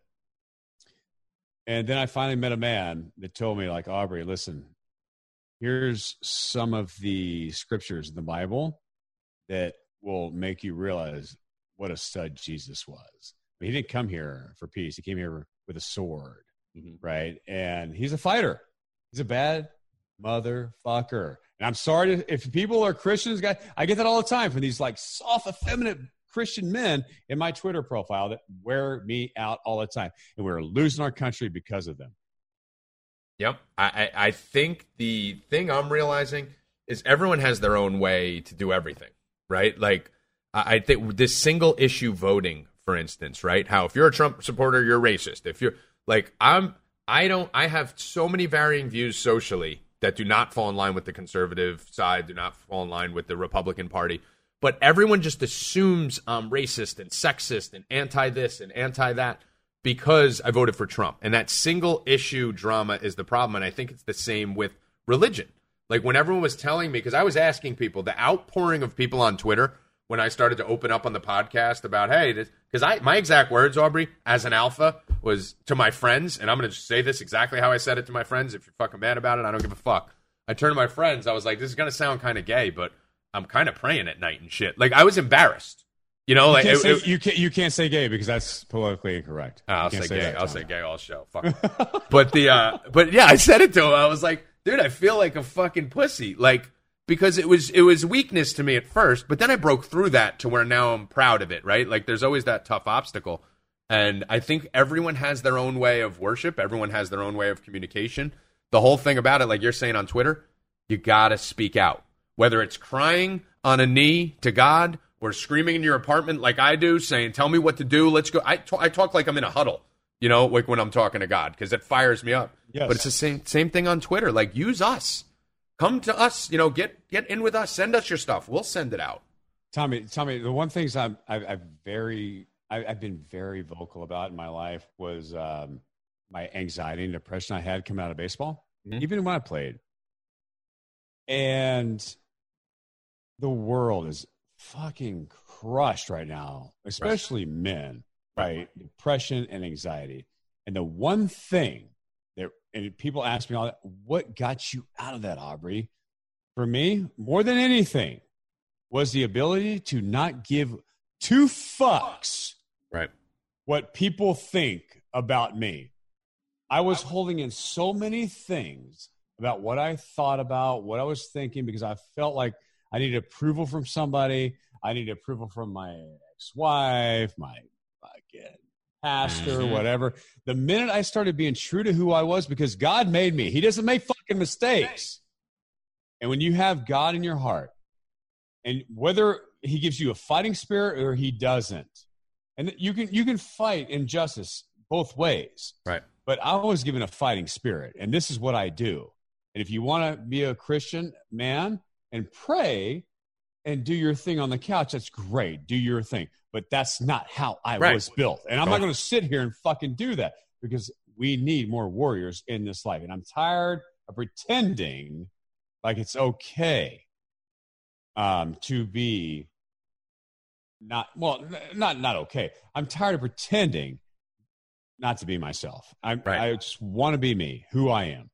And then I finally met a man that told me, like, Aubrey, listen. Here's some of the scriptures in the Bible that will make you realize what a stud Jesus was. But he didn't come here for peace. He came here with a sword, mm-hmm. right? And he's a fighter. He's a bad motherfucker. And I'm sorry if people are Christians, guys. I get that all the time from these like soft, effeminate Christian men in my Twitter profile that wear me out all the time. And we're losing our country because of them. Yep. I, I think the thing I'm realizing is everyone has their own way to do everything, right? Like, I, I think this single issue voting, for instance, right? How if you're a Trump supporter, you're racist. If you're like, I'm, I don't, I have so many varying views socially that do not fall in line with the conservative side, do not fall in line with the Republican Party. But everyone just assumes I'm racist and sexist and anti this and anti that, because I voted for Trump. And that single issue drama is the problem. And I think it's the same with religion. Like when everyone was telling me, because I was asking people, the outpouring of people on Twitter when I started to open up on the podcast about, hey, because I my exact words, Aubrey, as an alpha, was to my friends, and I'm going to say this exactly how I said it to my friends. If you're fucking mad about it, I don't give a fuck. I turned to my friends. I was like, this is going to sound kind of gay, but I'm kind of praying at night and shit. Like I was embarrassed. You know, like you can't, it, say, it, you, can't, you can't say gay because that's politically incorrect. I'll say, say gay. I'll say gay all show. Fuck. But the, uh, but yeah, I said it to him. I was like, dude, I feel like a fucking pussy. Like because it was it was weakness to me at first, but then I broke through that to where now I'm proud of it. Right? Like there's always that tough obstacle, and I think everyone has their own way of worship. Everyone has their own way of communication. The whole thing about it, like you're saying on Twitter, you gotta speak out. Whether it's crying on a knee to God. Or screaming in your apartment like I do, saying, tell me what to do, let's go. I, t- I talk like I'm in a huddle, you know, like when I'm talking to God, because it fires me up. Yes. But it's the same same thing on Twitter. Like, use us. Come to us, you know, get get in with us. Send us your stuff. We'll send it out. Tommy, Tommy, the one thing I've, I've, very, I've been very vocal about in my life was um, my anxiety and depression I had coming out of baseball, mm-hmm. even when I played. And the world is fucking crushed right now, especially right. men, right? Depression and anxiety. And the one thing that, and people ask me all that, what got you out of that, Aubrey? For me, more than anything, was the ability to not give two fucks right. what people think about me. I was holding in so many things about what I thought about, what I was thinking, because I felt like I needed approval from somebody. I needed approval from my ex-wife, my fucking pastor, mm-hmm. whatever. The minute I started being true to who I was, because God made me. He doesn't make fucking mistakes. And when you have God in your heart, and whether he gives you a fighting spirit or he doesn't, and you can you can fight injustice both ways. Right. But I was given a fighting spirit, and this is what I do. And if you want to be a Christian man, and pray and do your thing on the couch, that's great. Do your thing. But that's not how I right. was built. And I'm not going to sit here and fucking do that, because we need more warriors in this life. And I'm tired are pretending like it's okay um, to be not, well, not, not okay. I'm tired of pretending not to be myself. I, right. I just want to be me, who I am.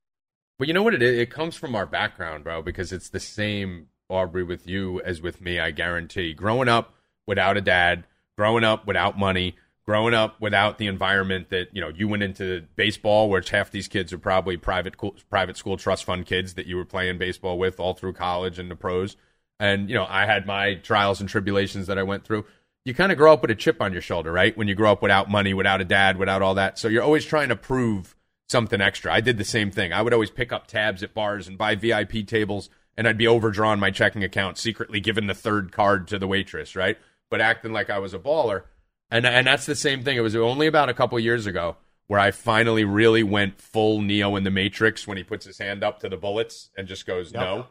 But you know what it is? It comes from our background, bro, because it's the same, Aubrey, with you as with me, I guarantee. Growing up without a dad, growing up without money, growing up without the environment that, you know, you went into baseball, which half these kids are probably private private school trust fund kids that you were playing baseball with all through college and the pros. And, you know, I had my trials and tribulations that I went through. You kind of grow up with a chip on your shoulder, right? When you grow up without money, without a dad, without all that. So you're always trying to prove something extra. I did the same thing. I would always pick up tabs at bars and buy V I P tables, and I'd be overdrawing my checking account, secretly giving the third card to the waitress, right? But acting like I was a baller. And and that's the same thing. It was only about a couple years ago where I finally really went full Neo in the Matrix when he puts his hand up to the bullets and just goes, yep. no.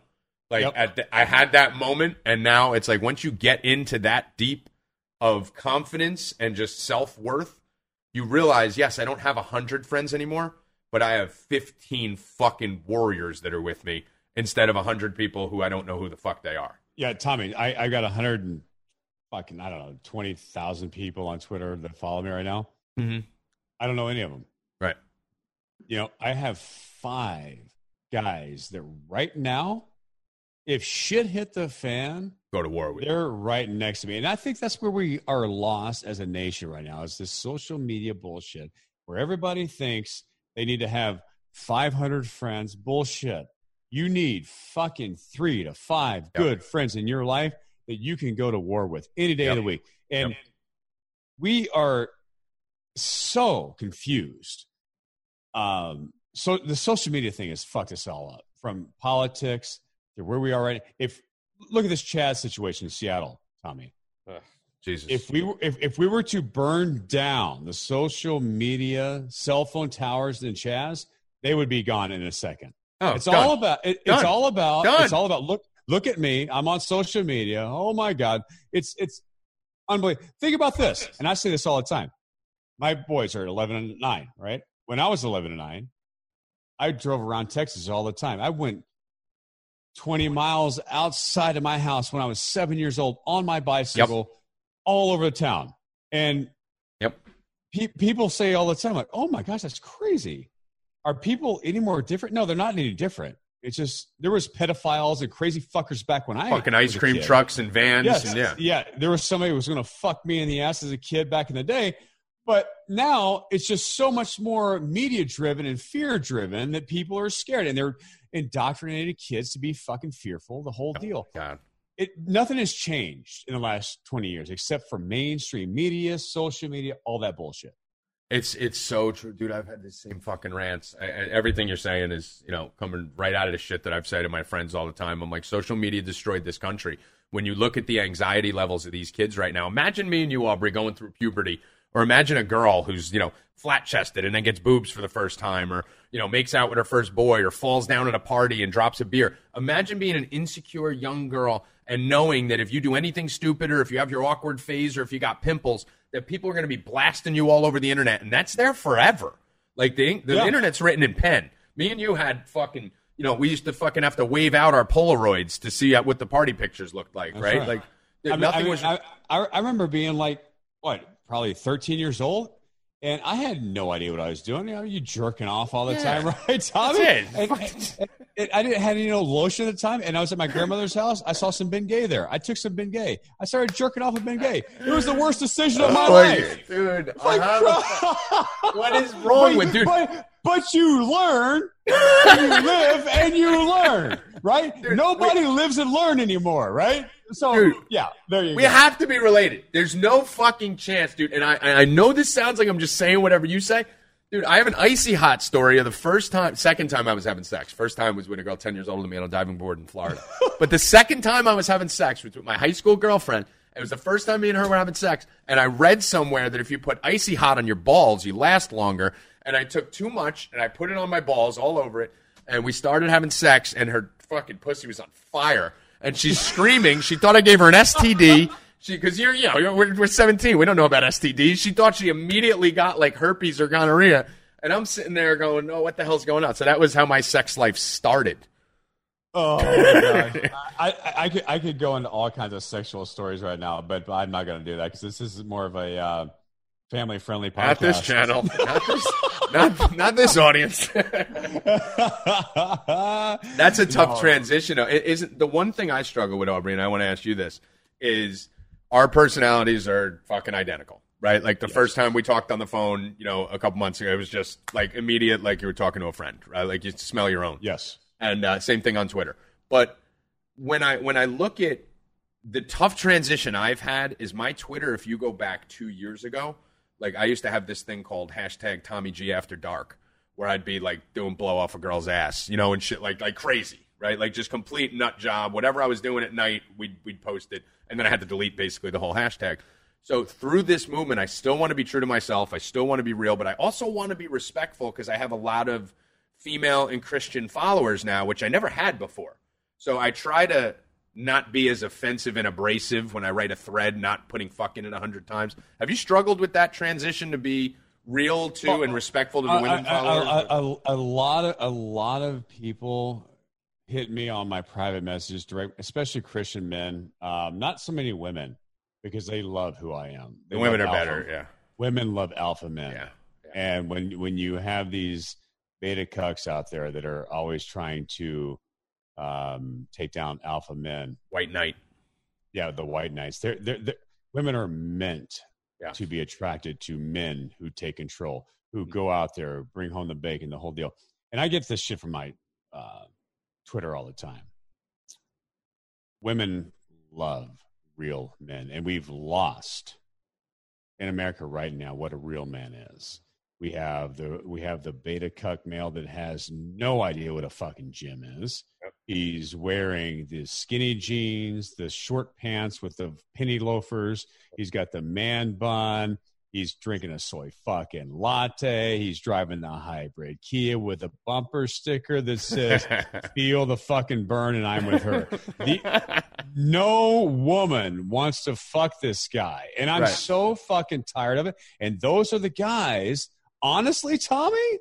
Like yep. at the, I had that moment, and now it's like once you get into that deep of confidence and just self-worth, you realize, yes, I don't have one hundred friends anymore, but I have fifteen fucking warriors that are with me instead of one hundred people who I don't know who the fuck they are. Yeah, Tommy, I, I got one hundred and fucking, I don't know, twenty thousand people on Twitter that follow me right now. Mm-hmm. I don't know any of them. Right. You know, I have five guys that right now, if shit hit the fan, go to war with they're you. Right next to me. And I think that's where we are lost as a nation right now is this social media bullshit where everybody thinks they need to have five hundred friends. Bullshit. You need fucking three to five yep. good friends in your life that you can go to war with any day yep. of the week. And yep. we are so confused. Um, so the social media thing has fucked us all up, from politics to where we are right now. If look at this Chad situation in Seattle, Tommy. Ugh, Jesus. If we were, if, if we were to burn down the social media cell phone towers in Chaz, they would be gone in a second. Oh, it's done. all about it, it's all about done. it's all about look look at me. I'm on social media. Oh my God. It's it's unbelievable. Think about this. And I say this all the time. My boys are eleven and nine, right? When I was eleven and nine, I drove around Texas all the time. I went twenty miles outside of my house when I was seven years old on my bicycle yep. all over the town. And yep. pe- people say all the time, like, oh my gosh, that's crazy. Are people any more different? No, they're not any different. It's just there was pedophiles and crazy fuckers back when I fucking was ice cream trucks and vans. Yes, and yeah. yeah, there was somebody who was going to fuck me in the ass as a kid back in the day. But now it's just so much more media-driven and fear-driven that people are scared. And they're indoctrinated kids to be fucking fearful, the whole oh, deal. God. It, nothing has changed in the last twenty years except for mainstream media, social media, all that bullshit. It's it's so true, dude. I've had the same fucking rants. I, I, everything you're saying is, you know, coming right out of the shit that I've said to my friends all the time. I'm like, social media destroyed this country. When you look at the anxiety levels of these kids right now, imagine me and you, Aubrey, going through puberty, or imagine a girl who's, you know, flat-chested and then gets boobs for the first time, or, you know, makes out with her first boy, or falls down at a party and drops a beer. Imagine being an insecure young girl and knowing that if you do anything stupid, or if you have your awkward phase, or if you got pimples, that people are going to be blasting you all over the internet, and that's there forever. Like, the, the yeah. internet's written in pen. Me and you had fucking, you know, we used to fucking have to wave out our Polaroids to see what the party pictures looked like, that's right? right? Like, I mean, nothing I mean, was. I, I remember being like, what, probably thirteen years old, and I had no idea what I was doing. You know, you jerking off all the yeah. time, right, Tommy? That's it. And, and, and I didn't have any you know, lotion at the time, and I was at my grandmother's house. I saw some Ben Gay there. I took some Ben Gay. I started jerking off with Ben Gay. It was the worst decision of my oh, life. Dude, like, the, what is wrong but, with dude? But, but you learn, and you live, and you learn, right? Dude, Nobody wait. lives and learn anymore, right? So, dude, yeah, there you we go. We have to be related. There's no fucking chance, dude. And I I know this sounds like I'm just saying whatever you say. Dude, I have an icy hot story of the first time, second time I was having sex. First time was with a girl ten years older than me on a diving board in Florida. But the second time I was having sex was with my high school girlfriend. It was the first time me and her were having sex. And I read somewhere that if you put icy hot on your balls, you last longer. And I took too much, and I put it on my balls all over it. And we started having sex, and her fucking pussy was on fire. And she's screaming. She thought I gave her an S T D. She, because you're, you know, we're, we're seventeen. We don't know about S T Ds. She thought she immediately got like herpes or gonorrhea. And I'm sitting there going, oh, what the hell's going on? So that was how my sex life started. Oh, my God. I, I, I, could, I could go into all kinds of sexual stories right now, but I'm not going to do that because this is more of a uh, family-friendly podcast. Not this channel. Not this, not, not this audience. That's a tough no. transition. It isn't, the one thing I struggle with, Aubrey, and I want to ask you this, is our personalities are fucking identical. Right? Like the yes. first time we talked on the phone, you know, a couple months ago, it was just like immediate, like you were talking to a friend, right? Like you smell your own. Yes. And uh, same thing on Twitter. But when I when I look at the tough transition I've had is my Twitter, if you go back two years ago, like I used to have this thing called hashtag Tommy G After Dark, where I'd be like doing blow off a girl's ass, you know, and shit like like crazy, right? Like just complete nut job. Whatever I was doing at night, we'd we'd post it. And then I had to delete basically the whole hashtag. So through this movement, I still want to be true to myself. I still want to be real, but I also want to be respectful because I have a lot of female and Christian followers now, which I never had before. So I try to not be as offensive and abrasive when I write a thread, not putting fucking in a hundred times. Have you struggled with that transition to be real to well, and respectful to the I, women I, followers? I, I, a lot of a lot of people hit me on my private messages, direct, especially Christian men. Um, not so many women. Because they love who I am. The women are alpha. Better, yeah. Women love alpha men. Yeah. Yeah. And when when you have these beta cucks out there that are always trying to um, take down alpha men. White knight. Yeah, the white knights. They're, they're, they're, women are meant yeah. to be attracted to men who take control, who mm-hmm. go out there, bring home the bacon, the whole deal. And I get this shit from my uh, Twitter all the time. Women love real men, and we've lost in America right now what a real man is. We have the we have the beta cuck male that has no idea what a fucking gym is. Yep. He's wearing the skinny jeans, the short pants with the penny loafers. He's got the man bun. He's drinking a soy fucking latte. He's driving the hybrid Kia with a bumper sticker that says, feel the fucking burn and I'm with her. The, no woman wants to fuck this guy. And I'm right. so fucking tired of it. And those are the guys, honestly, Tommy,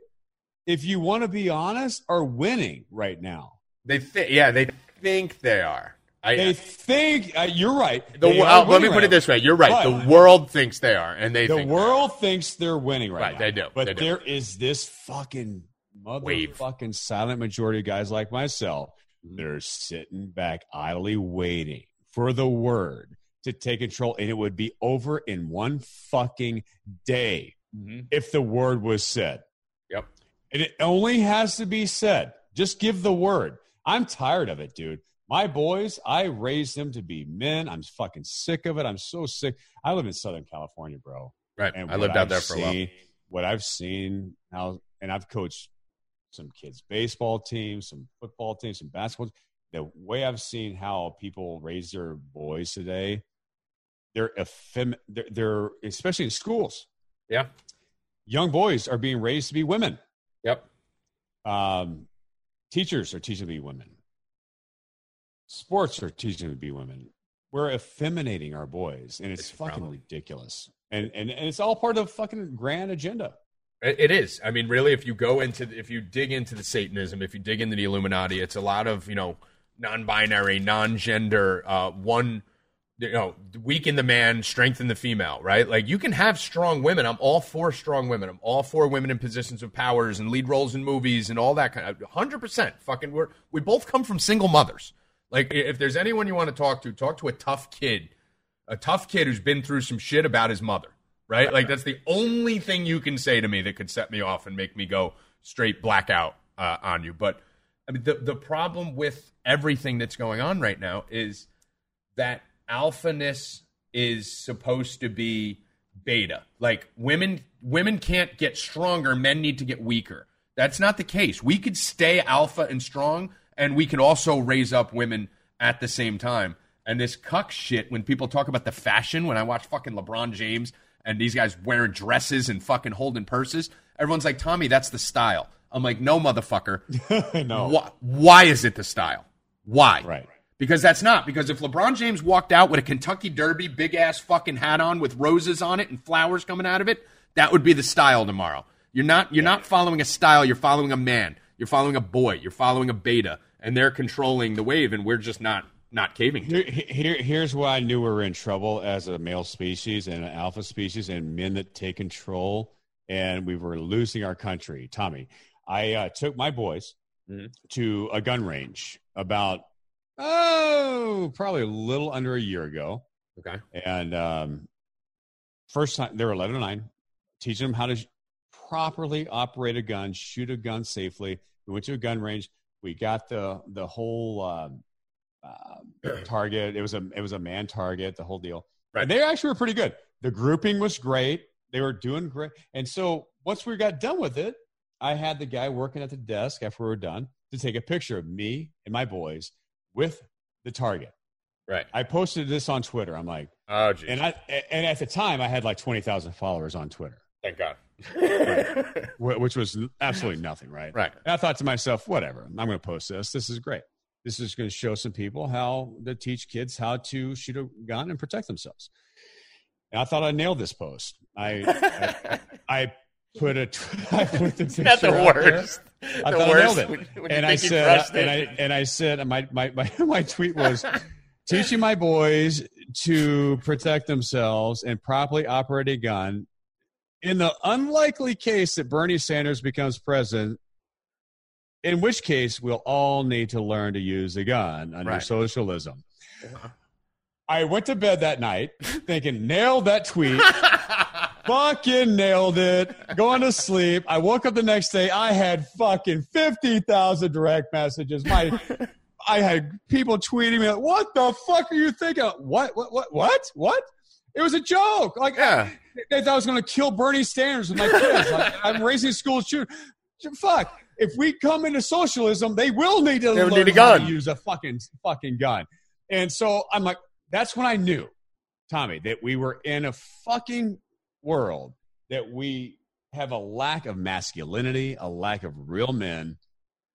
if you want to be honest, are winning right now. They th- Yeah, they think they are. I, they think uh, you're right. The, uh, let me put it this way: you're right. But the world thinks they are, and they the think world they're. thinks they're winning right, right now. They do, but they do. There is this fucking motherfucking silent majority of guys like myself. They're sitting back idly waiting for the word to take control, and it would be over in one fucking day mm-hmm. if the word was said. Yep, and it only has to be said. Just give the word. I'm tired of it, dude. My boys, I raised them to be men. I'm fucking sick of it. I'm so sick. I live in Southern California, bro. Right. And I lived out I've there for seen, a while. What I've seen, how, and I've coached some kids' baseball teams, some football teams, some basketball teams. The way I've seen how people raise their boys today, they're, effem- they're, they're especially in schools. Yeah. Young boys are being raised to be women. Yep. Um, teachers are teaching to be women. Sports are teaching to be women. We're effeminating our boys, and it's, it's fucking problem. ridiculous. And, and and it's all part of the fucking grand agenda. It, it is. I mean, really, if you go into, if you dig into the Satanism, if you dig into the Illuminati, it's a lot of, you know, non-binary, non-gender, uh, one, you know, weaken the man, strengthen the female, right? Like, you can have strong women. I'm all for strong women. I'm all for women in positions of powers and lead roles in movies and all that kind of, one hundred percent fucking, we're, we both come from single mothers. Like, if there's anyone you want to talk to, talk to a tough kid, a tough kid who's been through some shit about his mother, right? Like, that's the only thing you can say to me that could set me off and make me go straight blackout uh, on you. But I mean, the, the problem with everything that's going on right now is that alphaness is supposed to be beta. Like, women, women can't get stronger. Men need to get weaker. That's not the case. We could stay alpha and strong, and we can also raise up women at the same time. And this cuck shit, when people talk about the fashion, when I watch fucking LeBron James and these guys wearing dresses and fucking holding purses, everyone's like, Tommy, that's the style. I'm like, no, motherfucker. No. Why, why is it the style? Why? Right. Because that's not. Because if LeBron James walked out with a Kentucky Derby big-ass fucking hat on with roses on it and flowers coming out of it, that would be the style tomorrow. You're not you're yeah. not following a style. You're following a man. You're following a boy. You're following a beta, and they're controlling the wave, and we're just not not caving. Here, here, here's why I knew we were in trouble as a male species and an alpha species and men that take control, and we were losing our country. Tommy, I uh, took my boys mm-hmm. to a gun range about, oh, probably a little under a year ago. Okay. And um, first time, they were eleven and nine, teaching them how to sh- properly operate a gun, shoot a gun safely. We went to a gun range. We got the the whole um, uh, target. It was a it was a man target, the whole deal. Right. And they actually were pretty good. The grouping was great. They were doing great. And so once we got done with it, I had the guy working at the desk after we were done to take a picture of me and my boys with the target. Right. I posted this on Twitter. I'm like, oh, geez. And I and at the time I had like twenty thousand followers on Twitter. Thank God. Right. Which was absolutely nothing, right? Right. And I thought to myself, whatever, I'm going to post this. This is great. This is going to show some people how to teach kids how to shoot a gun and protect themselves. And I thought I nailed this post. I I, I put a I put the picture. Not the worst. There. I the thought worst. I nailed it. When, when and I said, and I and I said, my my my, my tweet was. Teaching my boys to protect themselves and properly operate a gun in the unlikely case that Bernie Sanders becomes president, in which case we'll all need to learn to use a gun under right. socialism. Yeah. I went to bed that night thinking, nailed that tweet. Fucking nailed it. Going to sleep. I woke up the next day. I had fucking fifty thousand direct messages. My... I had people tweeting me, like, what the fuck are you thinking? What, what, what, what, what? It was a joke. Like, yeah. I, I thought I was going to kill Bernie Sanders with my kids. Like, I'm raising school shooters. Fuck. If we come into socialism, they will need to, learn need a gun. How to use a fucking fucking gun. And so I'm like, that's when I knew, Tommy, that we were in a fucking world that we have a lack of masculinity, a lack of real men.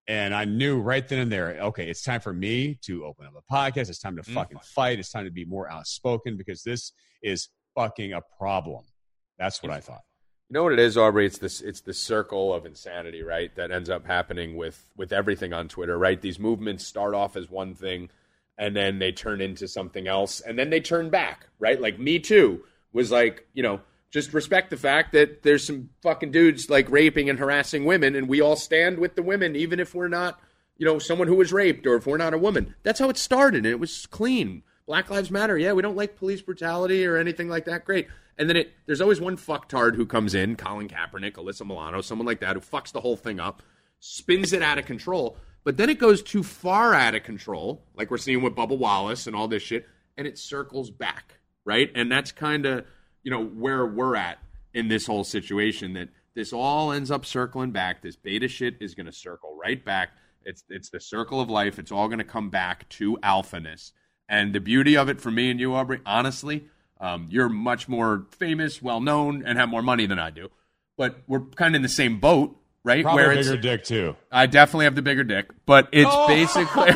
And I knew right then and there, okay, it's time for me to open up a podcast. It's time to fucking fight. It's time to be more outspoken because this is fucking a problem. That's what I thought. You know what it is, Aubrey? It's this. It's the circle of insanity, right? That ends up happening with with everything on Twitter, right? These movements start off as one thing, and then they turn into something else, and then they turn back, right? Like Me Too was like, you know, just respect the fact that there's some fucking dudes like raping and harassing women, and we all stand with the women, even if we're not, you know, someone who was raped or if we're not a woman. That's how it started, and it was clean. Black Lives Matter. Yeah, we don't like police brutality or anything like that. Great. And then it, there's always one fucktard who comes in, Colin Kaepernick, Alyssa Milano, someone like that, who fucks the whole thing up, spins it out of control. But then it goes too far out of control, like we're seeing with Bubba Wallace and all this shit, and it circles back, right? And that's kind of... you know, where we're at in this whole situation, that this all ends up circling back. This beta shit is going to circle right back. It's it's the circle of life. It's all going to come back to alphaness. And the beauty of it for me and you, Aubrey, honestly, um, you're much more famous, well-known, and have more money than I do. But we're kind of in the same boat, right? Probably where bigger it's, dick, too. I definitely have the bigger dick. But it's oh! basically...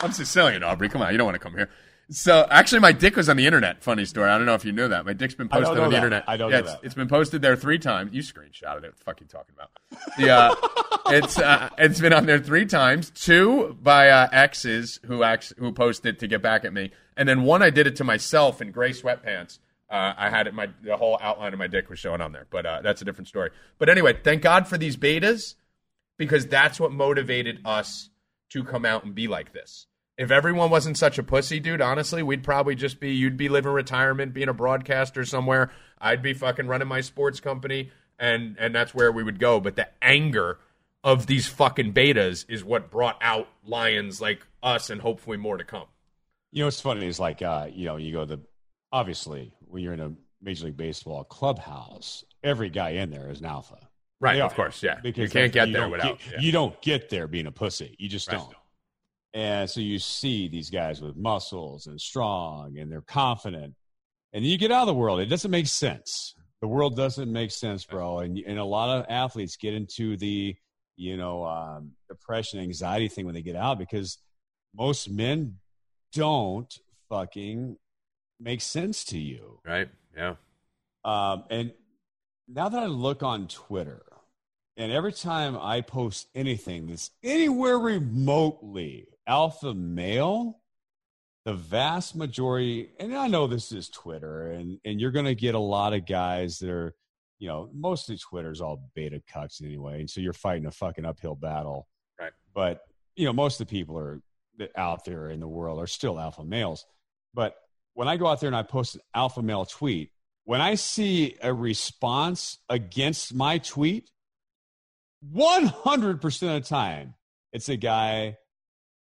I'm Sicilian, Aubrey. Come on. You don't want to come here. So, actually, my dick was on the internet. Funny story. I don't know if you knew that. My dick's been posted on the that. internet. I don't yeah, know it's, that. It's been posted there three times. You screenshotted it. What the fuck are you talking about? The, uh, it's uh, it's been on there three times. Two by uh, exes who ex- who posted to get back at me, and then one I did it to myself in gray sweatpants. Uh, I had it. My the whole outline of my dick was showing on there, but uh, that's a different story. But anyway, thank God for these betas, because that's what motivated us to come out and be like this. If everyone wasn't such a pussy, dude, honestly, we'd probably just be, you'd be living retirement, being a broadcaster somewhere. I'd be fucking running my sports company, and, and that's where we would go. But the anger of these fucking betas is what brought out lions like us, and hopefully more to come. You know, what's funny is like, uh, you know, you go to, obviously, when you're in a Major League Baseball clubhouse, every guy in there is an alpha. Right, they of are, course, yeah. Because you can't get you there without. Get, yeah. You don't get there being a pussy. You just right. don't. And so you see these guys with muscles and strong, and they're confident. And you get out of the world. It doesn't make sense. The world doesn't make sense, bro. And and a lot of athletes get into the, you know, um, depression, anxiety thing when they get out, because most men don't fucking make sense to you. Right. Yeah. Um, and now that I look on Twitter, and every time I post anything that's anywhere remotely alpha male, the vast majority, and I know this is Twitter, and, and you're going to get a lot of guys that are, you know, mostly Twitter's all beta cucks anyway, and so you're fighting a fucking uphill battle. Right. But, you know, most of the people are out there in the world are still alpha males. But when I go out there and I post an alpha male tweet, when I see a response against my tweet, one hundred percent of the time, it's a guy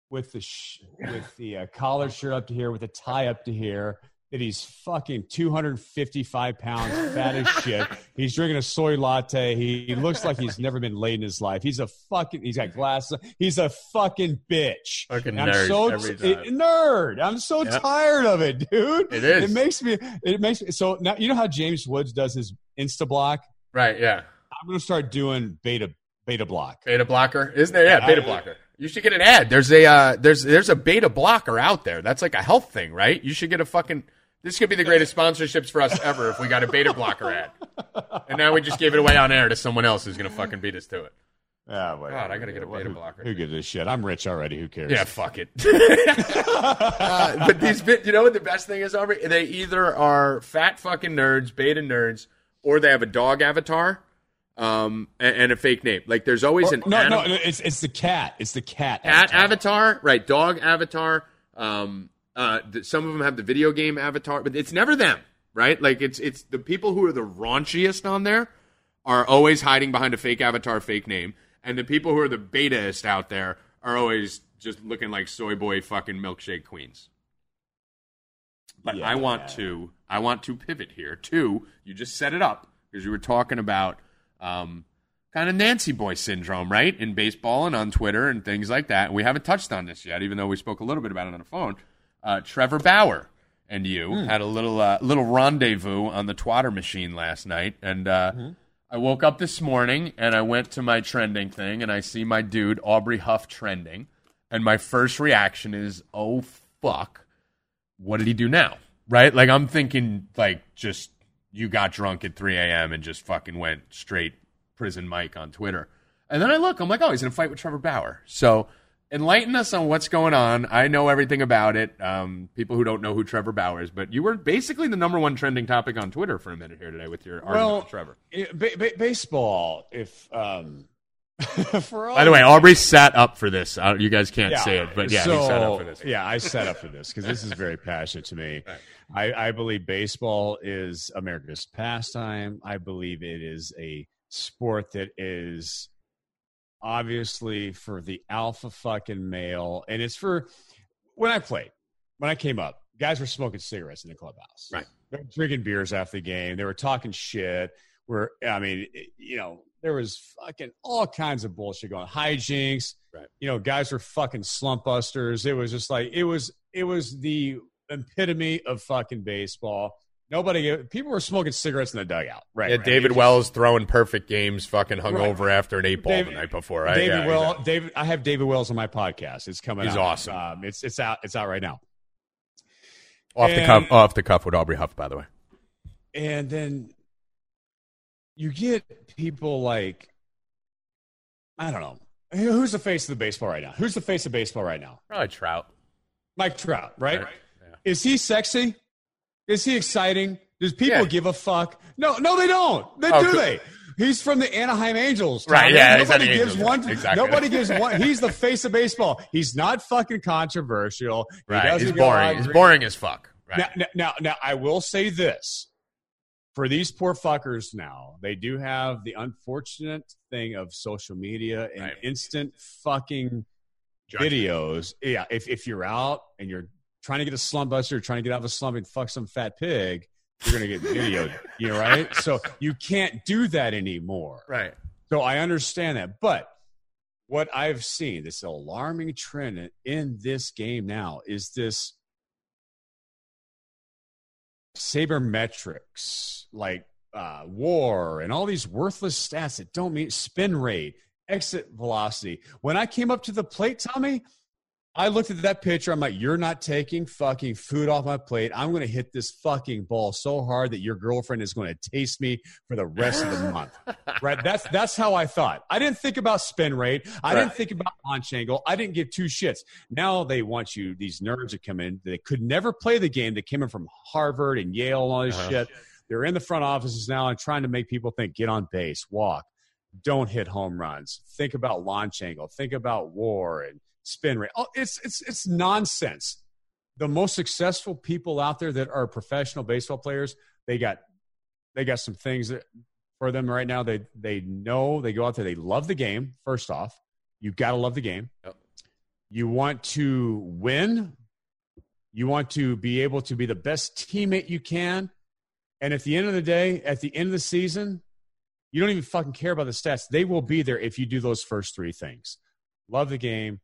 with the sh- with the uh, collared shirt up to here, with a tie up to here, that he's fucking two hundred fifty-five pounds, fat as shit. He's drinking a soy latte. He, he looks like he's never been laid in his life. He's a fucking, he's got glasses. He's a fucking bitch. Fucking nerd. I'm so, every time. It, nerd. I'm so yep. tired of it, dude. It is. It makes me, it makes me, so now, you know how James Woods does his Insta block? Right, yeah. I'm going to start doing beta, beta block. Beta blocker? Isn't there? Yeah, beta I, blocker. You should get an ad. There's a uh, there's there's a beta blocker out there. That's like a health thing, right? You should get a fucking. This could be the greatest sponsorships for us ever if we got a beta blocker ad. And now we just gave it away on air to someone else who's gonna fucking beat us to it. Ah, oh, God, I gotta get a beta who, blocker. Who gives a shit? I'm rich already. Who cares? Yeah, fuck it. uh, but these, you know what the best thing is, Aubrey? They either are fat fucking nerds, beta nerds, or they have a dog avatar. Um and, and a fake name. Like there's always an no, animal. no, it's it's the cat. It's the cat. Cat avatar, avatar right? Dog avatar. Um, uh, th- some of them have the video game avatar, but it's never them, right? Like it's it's the people who are the raunchiest on there are always hiding behind a fake avatar, fake name, and the people who are the betaist out there are always just looking like soy boy fucking milkshake queens. But yeah, I want yeah. to, I want to pivot here too. You just set it up because you were talking about. Um, kind of Nancy Boy syndrome, right? In baseball and on Twitter and things like that. And we haven't touched on this yet, even though we spoke a little bit about it on the phone. Uh, Trevor Bauer and you mm. had a little uh, little rendezvous on the Twitter machine last night. And uh, mm-hmm. I woke up this morning and I went to my trending thing and I see my dude, Aubrey Huff, trending. And my first reaction is, oh, fuck. What did he do now? Right? Like, I'm thinking, like, just... you got drunk at three a.m. and just fucking went straight prison Mike on Twitter. And then I look, I'm like, oh, he's in a fight with Trevor Bauer. So enlighten us on what's going on. I know everything about it. Um, people who don't know who Trevor Bauer is, but you were basically the number one trending topic on Twitter for a minute here today with your well, argument with Trevor. It, b- b- baseball, if... Um... for all By the way, Aubrey sat up for this. Uh, you guys can't yeah, say it, but yeah, so, he sat up for this. Yeah, I sat up for this because this is very passionate to me. Right. I, I believe baseball is America's pastime. I believe it is a sport that is obviously for the alpha fucking male. And it's for when I played, when I came up, guys were smoking cigarettes in the clubhouse. Right. They were drinking beers after the game. They were talking shit. We're, I mean, you know, there was fucking all kinds of bullshit going on. Hijinks. Right. You know, guys were fucking slump busters. It was just like, it was, it was the epitome of fucking baseball. Nobody, people were smoking cigarettes in the dugout. Right. Yeah, right. David just, Wells throwing perfect games, fucking hungover right. after an eight ball David, the night before. Right? David yeah, Well, exactly. David, I have David Wells on my podcast. It's coming He's out. He's awesome. Um, it's, it's out, it's out right now. Off and, the cuff, off the cuff with Aubrey Huff, by the way. And then, you get people like, I don't know, who's the face of the baseball right now? Who's the face of baseball right now? Probably Trout. Mike Trout, right? right. Yeah. Is he sexy? Is he exciting? Does people yeah. give a fuck? No, no, they don't. They, oh, do cool. they? He's from the Anaheim Angels. Tom. Right, yeah. Nobody gives Angels. one. Exactly. Nobody gives one. He's the face of baseball. He's not fucking controversial. Right, he he's boring. He's boring as fuck. Right. Now, now, now, I will say this. For these poor fuckers now, they do have the unfortunate thing of social media and right. instant fucking Judgment. videos. Yeah, if if you're out and you're trying to get a slum buster, trying to get out of a slum and fuck some fat pig, you're going to get videoed, you know, right? So you can't do that anymore. Right. So I understand that. But what I've seen, this alarming trend in this game now is this sabermetrics, like uh, war and all these worthless stats that don't mean spin rate, exit velocity. When I came up to the plate, Tommy, I looked at that pitcher. I'm like, you're not taking fucking food off my plate. I'm going to hit this fucking ball so hard that your girlfriend is going to taste me for the rest of the month. Right? That's that's how I thought. I didn't think about spin rate. I right. didn't think about launch angle. I didn't give two shits. Now they want you, these nerds that come in, they could never play the game. They came in from Harvard and Yale and all this uh-huh. shit. They're in the front offices now and trying to make people think, get on base, walk, don't hit home runs, think about launch angle, think about war and spin rate. Oh, it's it's it's nonsense. The most successful people out there that are professional baseball players, they got they got some things that for them right now. They they know they go out there. They love the game. First off, you've got to love the game. Yep. You want to win. You want to be able to be the best teammate you can. And at the end of the day, at the end of the season, you don't even fucking care about the stats. They will be there if you do those first three things: love the game,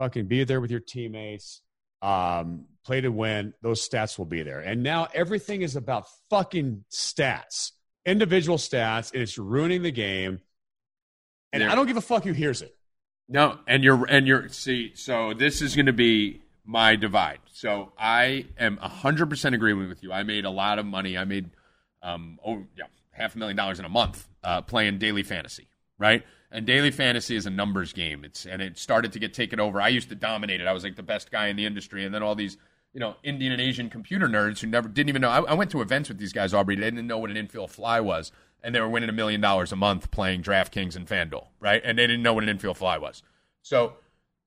fucking be there with your teammates, um, play to win. Those stats will be there. And now everything is about fucking stats, individual stats, and it's ruining the game. And yeah. I don't give a fuck who hears it. No, and you're and you're see. So this is going to be my divide. So I am a hundred percent agreeing with you. I made a lot of money. I made um over, yeah, half a million dollars in a month uh, playing daily fantasy, right? And daily fantasy is a numbers game. It's and it started to get taken over. I used to dominate it. I was like the best guy in the industry. And then all these, you know, Indian and Asian computer nerds who never didn't even know. I, I went to events with these guys, Aubrey. They didn't know what an infield fly was, and they were winning a million dollars a month playing DraftKings and FanDuel, right? And they didn't know what an infield fly was. So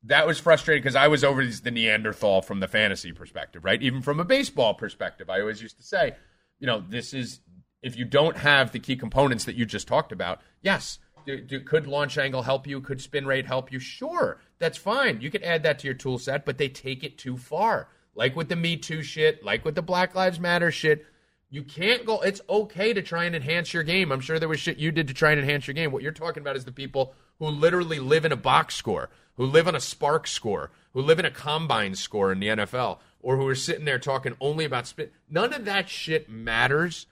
that was frustrating because I was over the Neanderthal from the fantasy perspective, right? Even from a baseball perspective, I always used to say, you know, this is if you don't have the key components that you just talked about, yes. Do, do, could launch angle help you? Could spin rate help you? Sure, that's fine. You can add that to your tool set, but they take it too far. Like with the Me Too shit, like with the Black Lives Matter shit, you can't go, it's okay to try and enhance your game. I'm sure there was shit you did to try and enhance your game. What you're talking about is the people who literally live in a box score, who live on a spark score, who live in a combine score in the N F L, or who are sitting there talking only about spin. None of that shit matters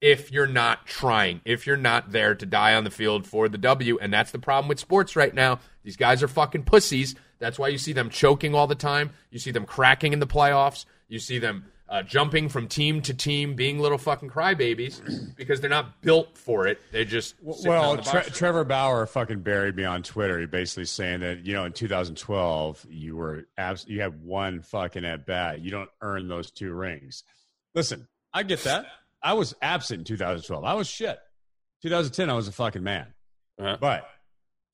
if you're not trying, if you're not there to die on the field for the W. And that's the problem with sports right now. These guys are fucking pussies. That's why you see them choking all the time. You see them cracking in the playoffs. You see them uh, jumping from team to team, being little fucking crybabies because they're not built for it. They just well, the Tre- Trevor Bauer fucking buried me on Twitter. He basically saying that, you know, in two thousand twelve, you were abs- you had one fucking at bat. You don't earn those two rings. Listen, I get that. I was absent in two thousand twelve. I was shit. two thousand ten, I was a fucking man. Uh-huh. But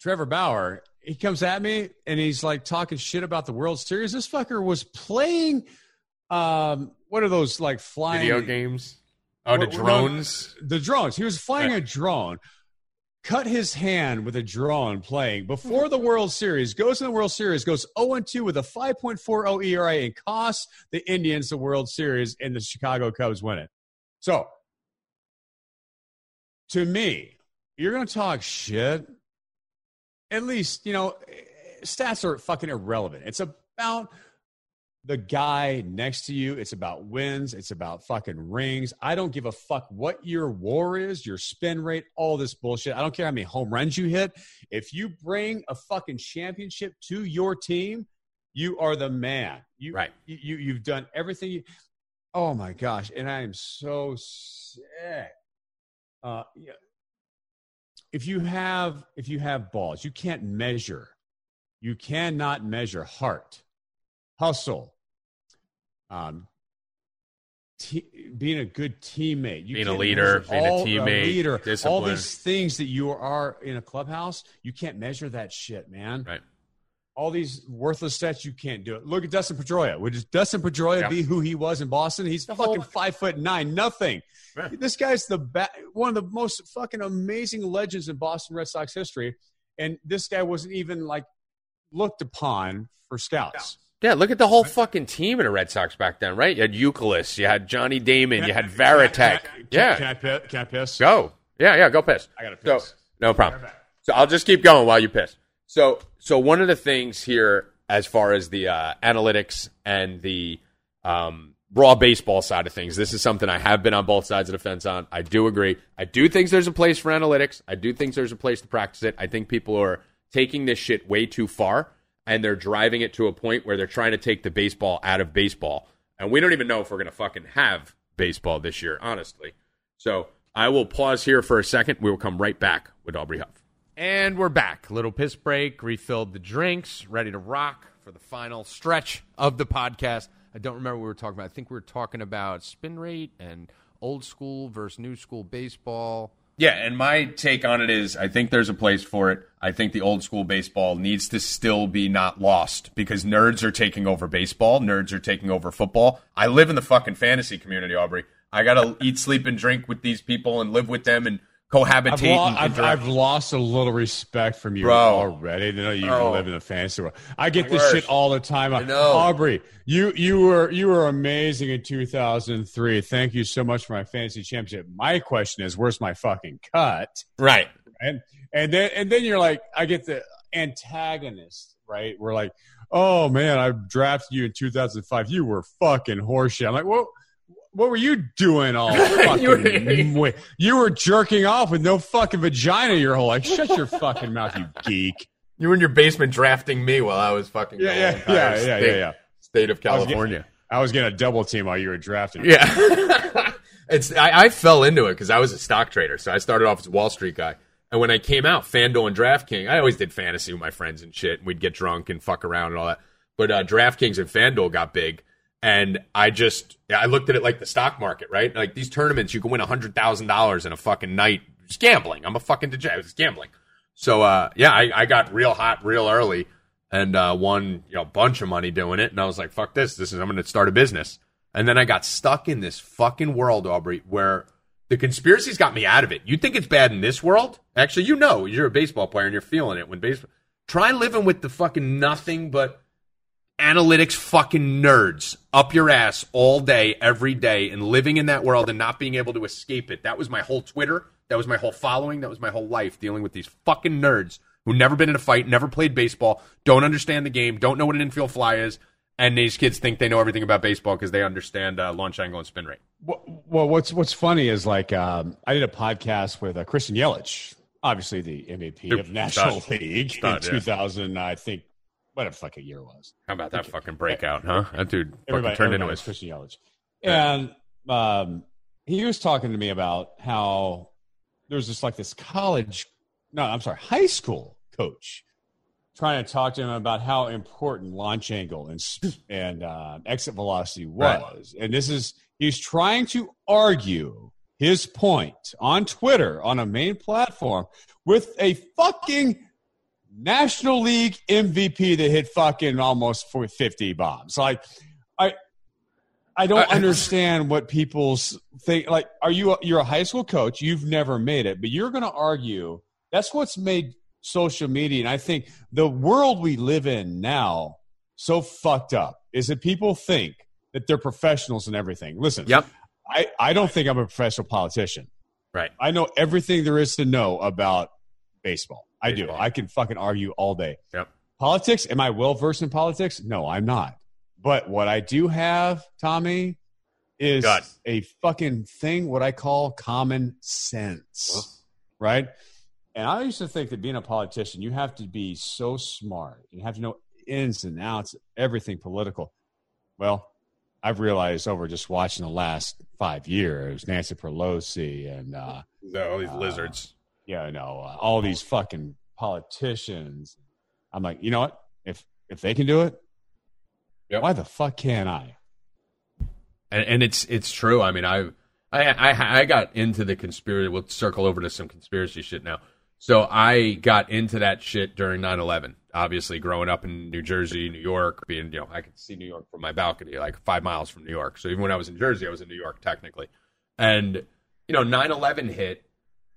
Trevor Bauer, he comes at me, and he's, like, talking shit about the World Series. This fucker was playing, um, what are those, like, flying? Video games? Oh, what, the drones? No, the drones. He was flying a drone, cut his hand with a drone playing before the World Series, goes in the World Series, goes oh and two with a five point four oh E R A and costs the Indians the World Series, and the Chicago Cubs win it. So, to me, you're going to talk shit. At least, you know, stats are fucking irrelevant. It's about the guy next to you. It's about wins. It's about fucking rings. I don't give a fuck what your W A R is, your spin rate, all this bullshit. I don't care how many home runs you hit. If you bring a fucking championship to your team, you are the man. You, right. You, you, you've done everything you, oh, my gosh, and I am so sick. Uh, yeah. If you have if you have balls, you can't measure. You cannot measure heart, hustle, um, te- being a good teammate. You being a leader, being all, a teammate, a leader, discipline. All these things that you are in a clubhouse, you can't measure that shit, man. Right. All these worthless stats, you can't do it. Look at Dustin Pedroia. Would Dustin Pedroia yeah. be who he was in Boston? He's fucking five foot nine, nothing. Yeah. This guy's the ba- one of the most fucking amazing legends in Boston Red Sox history, and this guy wasn't even like looked upon for scouts. Yeah, look at the whole fucking team in the Red Sox back then, right? You had Euclid, you had Johnny Damon, I, you had Varitek. Can I, can I, can, yeah, can I, can I, can I piss? Go, yeah, yeah, go piss. I gotta piss. So, no problem. So I'll just keep going while you piss. So, so one of the things here, as far as the uh, analytics and the um, raw baseball side of things, this is something I have been on both sides of the fence on. I do agree. I do think there's a place for analytics. I do think there's a place to practice it. I think people are taking this shit way too far. and they're driving it to a point where they're trying to take the baseball out of baseball. And we don't even know if we're going to fucking have baseball this year, honestly. So I will pause here for a second. We will come right back with Aubrey Huff. And we're back. Little piss break, refilled the drinks, ready to rock for the final stretch of the podcast. I don't remember what we were talking about. I think we were talking about spin rate and old school versus new school baseball. Yeah, and my take on it is I think there's a place for it. I think the old school baseball needs to still be not lost because nerds are taking over baseball. Nerds are taking over football. I live in the fucking fantasy community, Aubrey. I got to eat, sleep, and drink with these people and live with them and cohabitate. I've, lo- and I've, I've lost a little respect from you Bro. already. I didn't know you Bro. live in the fantasy world. I get My this worst. shit all the time. I know. Aubrey, you you were you were amazing in two thousand three. Thank you so much for my fantasy championship. My question is, where's my fucking cut? Right. And and then and then you're like, I get the antagonist, right? We're like, oh man, I drafted you in two thousand five. You were fucking horseshit. I'm like, well. What were you doing all fucking way? You were jerking off with no fucking vagina your whole life. Shut your fucking mouth, you geek. You were in your basement drafting me while I was fucking yeah, yeah, yeah, state, yeah, yeah, yeah. state of California. I was getting a double team while you were drafting me. Yeah. it's, I, I fell into it because I was a stock trader. So I started off as a Wall Street guy. And when I came out, FanDuel and DraftKings, I always did fantasy with my friends and shit. And we'd get drunk and fuck around and all that. But uh, DraftKings and FanDuel got big. And I just, I looked at it like the stock market, right? Like these tournaments, you can win one hundred thousand dollars in a fucking night. Just gambling. I'm a fucking degenerate. I was gambling. So, uh, yeah, I, I got real hot real early and uh, won you know, a bunch of money doing it. And I was like, fuck this. This is, I'm going to start a business. And then I got stuck in this fucking world, Aubrey, where the conspiracies got me out of it. You think it's bad in this world? Actually, you know, you're a baseball player and you're feeling it when baseball. Try living with the fucking nothing but analytics fucking nerds up your ass all day, every day, and living in that world and not being able to escape it. That was my whole Twitter. That was my whole following. That was my whole life, dealing with these fucking nerds who never been in a fight, never played baseball, don't understand the game, don't know what an infield fly is, and these kids think they know everything about baseball because they understand uh, launch angle and spin rate. Well, what's what's funny is like um, I did a podcast with uh, Christian Yelich, obviously the M V P it, of National stud, League stud, in yeah. two thousand, I think. What a fucking year it was. How about that fucking breakout, huh? That dude fucking turned into his Christian Yelich. And um, he was talking to me about how there's just like this college, no, I'm sorry, high school coach trying to talk to him about how important launch angle and and uh, exit velocity was. Right. And this is, he's trying to argue his point on Twitter, on a main platform, with a fucking National League M V P that hit fucking almost fifty bombs. Like, I, I don't understand what people's think. Like, are you a, you're a high school coach? You've never made it, but you're going to argue. That's what's made social media, and I think the world we live in now so fucked up is that people think that they're professionals and everything. Listen, yep. I I don't think I'm a professional politician. Right. I know everything there is to know about baseball. I do. I can fucking argue all day. Yep. Politics, am I well-versed in politics? No, I'm not. But what I do have, Tommy, is God. a fucking thing, what I call common sense, huh? right? And I used to think that being a politician, you have to be so smart. You have to know ins and outs, everything political. Well, I've realized over just watching the last five years, Nancy Pelosi and uh, all these uh, lizards. Yeah, no, uh, all these fucking politicians. I'm like, you know what? If if they can do it, yep. why the fuck can't I? And, and it's it's true. I mean, I, I I I got into the conspiracy. We'll circle over to some conspiracy shit now. So I got into that shit during nine eleven. Obviously, growing up in New Jersey, New York, being you know, I could see New York from my balcony, like five miles from New York. So even when I was in Jersey, I was in New York technically. And you know, nine eleven hit.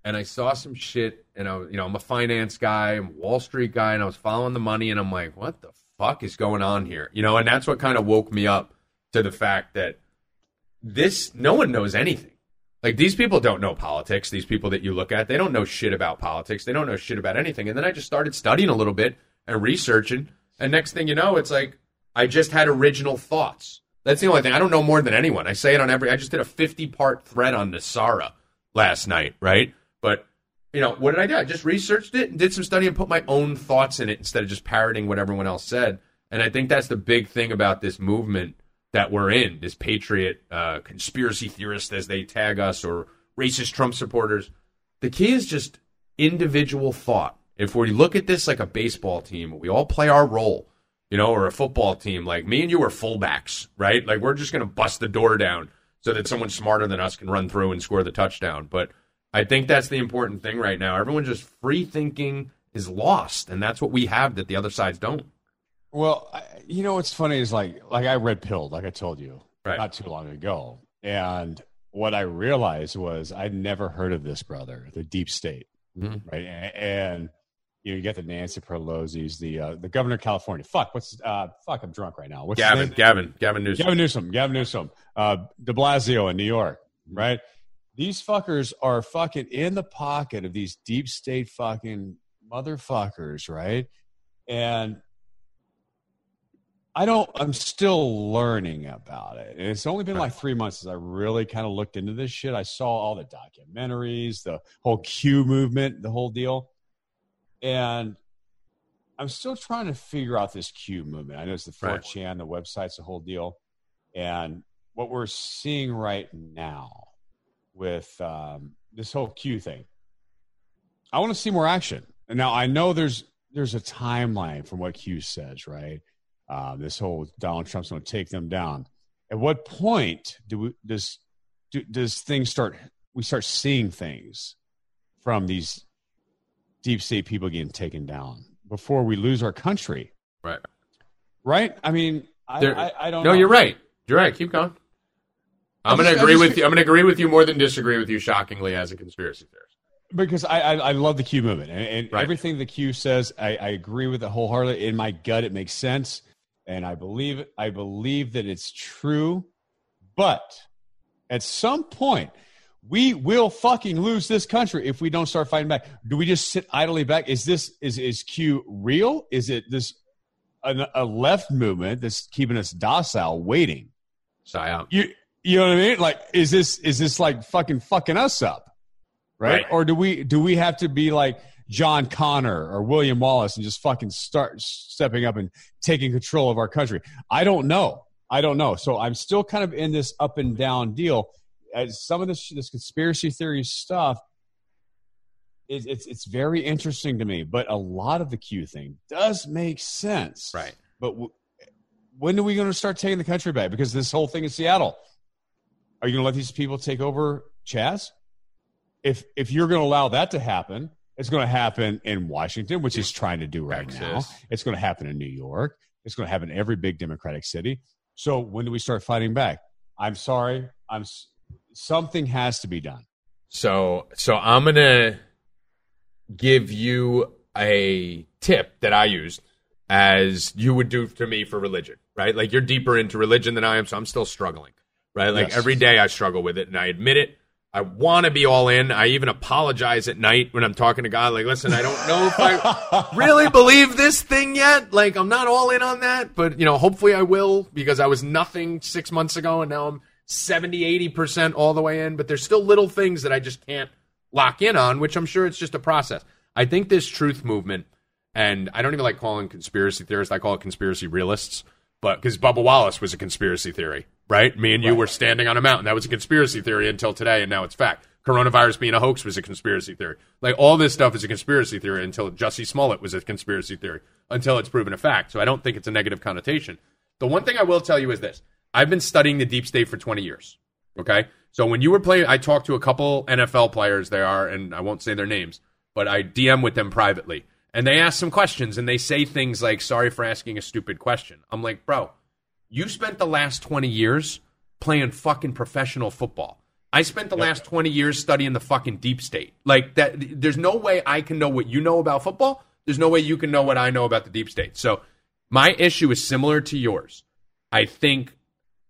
And I saw some shit, and I, you know, I'm a finance guy, I'm a Wall Street guy, and I was following the money, and I'm like, what the fuck is going on here? You know, and that's what kind of woke me up to the fact that this, no one knows anything. Like, these people don't know politics. These people that you look at, they don't know shit about politics. They don't know shit about anything. And then I just started studying a little bit and researching, and next thing you know, it's like, I just had original thoughts. That's the only thing. I don't know more than anyone. I say it on every, I just did a fifty-part thread on Nasara last night, right? But you know, what did I do? I just researched it and did some study and put my own thoughts in it instead of just parroting what everyone else said. And I think that's the big thing about this movement that we're in, this patriot uh, conspiracy theorist, as they tag us, or racist Trump supporters. The key is just individual thought. If we look at this like a baseball team, we all play our role, you know, or a football team. Like, me and you are fullbacks, right? Like, we're just going to bust the door down so that someone smarter than us can run through and score the touchdown. But I think that's the important thing right now. Everyone just free thinking is lost, and that's what we have that the other sides don't. Well, you know what's funny is like like I red pilled, like I told you, right, not too long ago, and what I realized was I'd never heard of this, brother, the deep state, mm-hmm. right? And, and you know, you get the Nancy Pelosi's, the uh, the governor of California. Fuck, what's uh, fuck? I'm drunk right now. What's Gavin, Gavin, Gavin Newsom, Gavin Newsom, Gavin Newsom, uh, De Blasio in New York, right? These fuckers are fucking in the pocket of these deep state fucking motherfuckers, right? And I don't, I'm still learning about it. And it's only been like three months since I really kind of looked into this shit. I saw all the documentaries, the whole Q movement, the whole deal. And I'm still trying to figure out this Q movement. I know it's the four chan, right, the websites, the whole deal. And what we're seeing right now with um, this whole Q thing, I want to see more action. And now I know there's, there's a timeline from what Q says, right? Uh, this whole Donald Trump's going to take them down. At what point do we, does do, does things start? We start seeing things from these deep state people getting taken down before we lose our country, right? Right? I mean, I, I, I don't. No, know. You're right. You're right. Keep going. I'm going to agree just, with you. I'm going to agree with you more than disagree with you. Shockingly, as a conspiracy theorist, because I, I, I love the Q movement and, and right, everything the Q says, I, I agree with it wholeheartedly. In my gut, it makes sense. And I believe I believe that it's true, but at some point we will fucking lose this country if we don't start fighting back. Do we just sit idly back? Is this is is Q real? Is it this a, a left movement that's keeping us docile, waiting? Psyop. You you know what I mean? Like, is this is this like fucking fucking us up, right? right? Or do we do we have to be like John Connor or William Wallace and just fucking start stepping up and taking control of our country? I don't know. I don't know. So I'm still kind of in this up and down deal. As some of this this conspiracy theory stuff, it, it's it's very interesting to me. But a lot of the Q thing does make sense, right? But w- when are we going to start taking the country back? Because this whole thing in Seattle, are you going to let these people take over, Chaz? If if you're going to allow that to happen. It's going to happen in Washington, which it's trying to do right Texas. now. It's going to happen in New York. It's going to happen in every big Democratic city. So when do we start fighting back? I'm sorry. I'm something has to be done. So, so I'm going to give you a tip that I used as you would do to me for religion, right? Like, you're deeper into religion than I am, so I'm still struggling, right? Like, yes. Every day I struggle with it, and I admit it. I want to be all in. I even apologize at night when I'm talking to God. Like, listen, I don't know if I really believe this thing yet. Like, I'm not all in on that. But, you know, hopefully I will, because I was nothing six months ago, and now I'm seventy, eighty percent all the way in. But there's still little things that I just can't lock in on, which I'm sure it's just a process. I think this truth movement, and I don't even like calling conspiracy theorists. I call it conspiracy realists. But because Bubba Wallace was a conspiracy theory, right? Me and you right. were standing on a mountain. That was a conspiracy theory until today, and now it's fact. Coronavirus being a hoax was a conspiracy theory. Like, all this stuff is a conspiracy theory until Jussie Smollett was a conspiracy theory, until it's proven a fact. So I don't think it's a negative connotation. The one thing I will tell you is this. I've been studying the deep state for twenty years, okay? So when you were playing, I talked to a couple N F L players there are, and I won't say their names, but I D M with them privately. And they ask some questions, and they say things like, sorry for asking a stupid question. I'm like, bro, you spent the last twenty years playing fucking professional football. I spent the yep. last twenty years studying the fucking deep state. Like, that, there's no way I can know what you know about football. There's no way you can know what I know about the deep state. So my issue is similar to yours. I think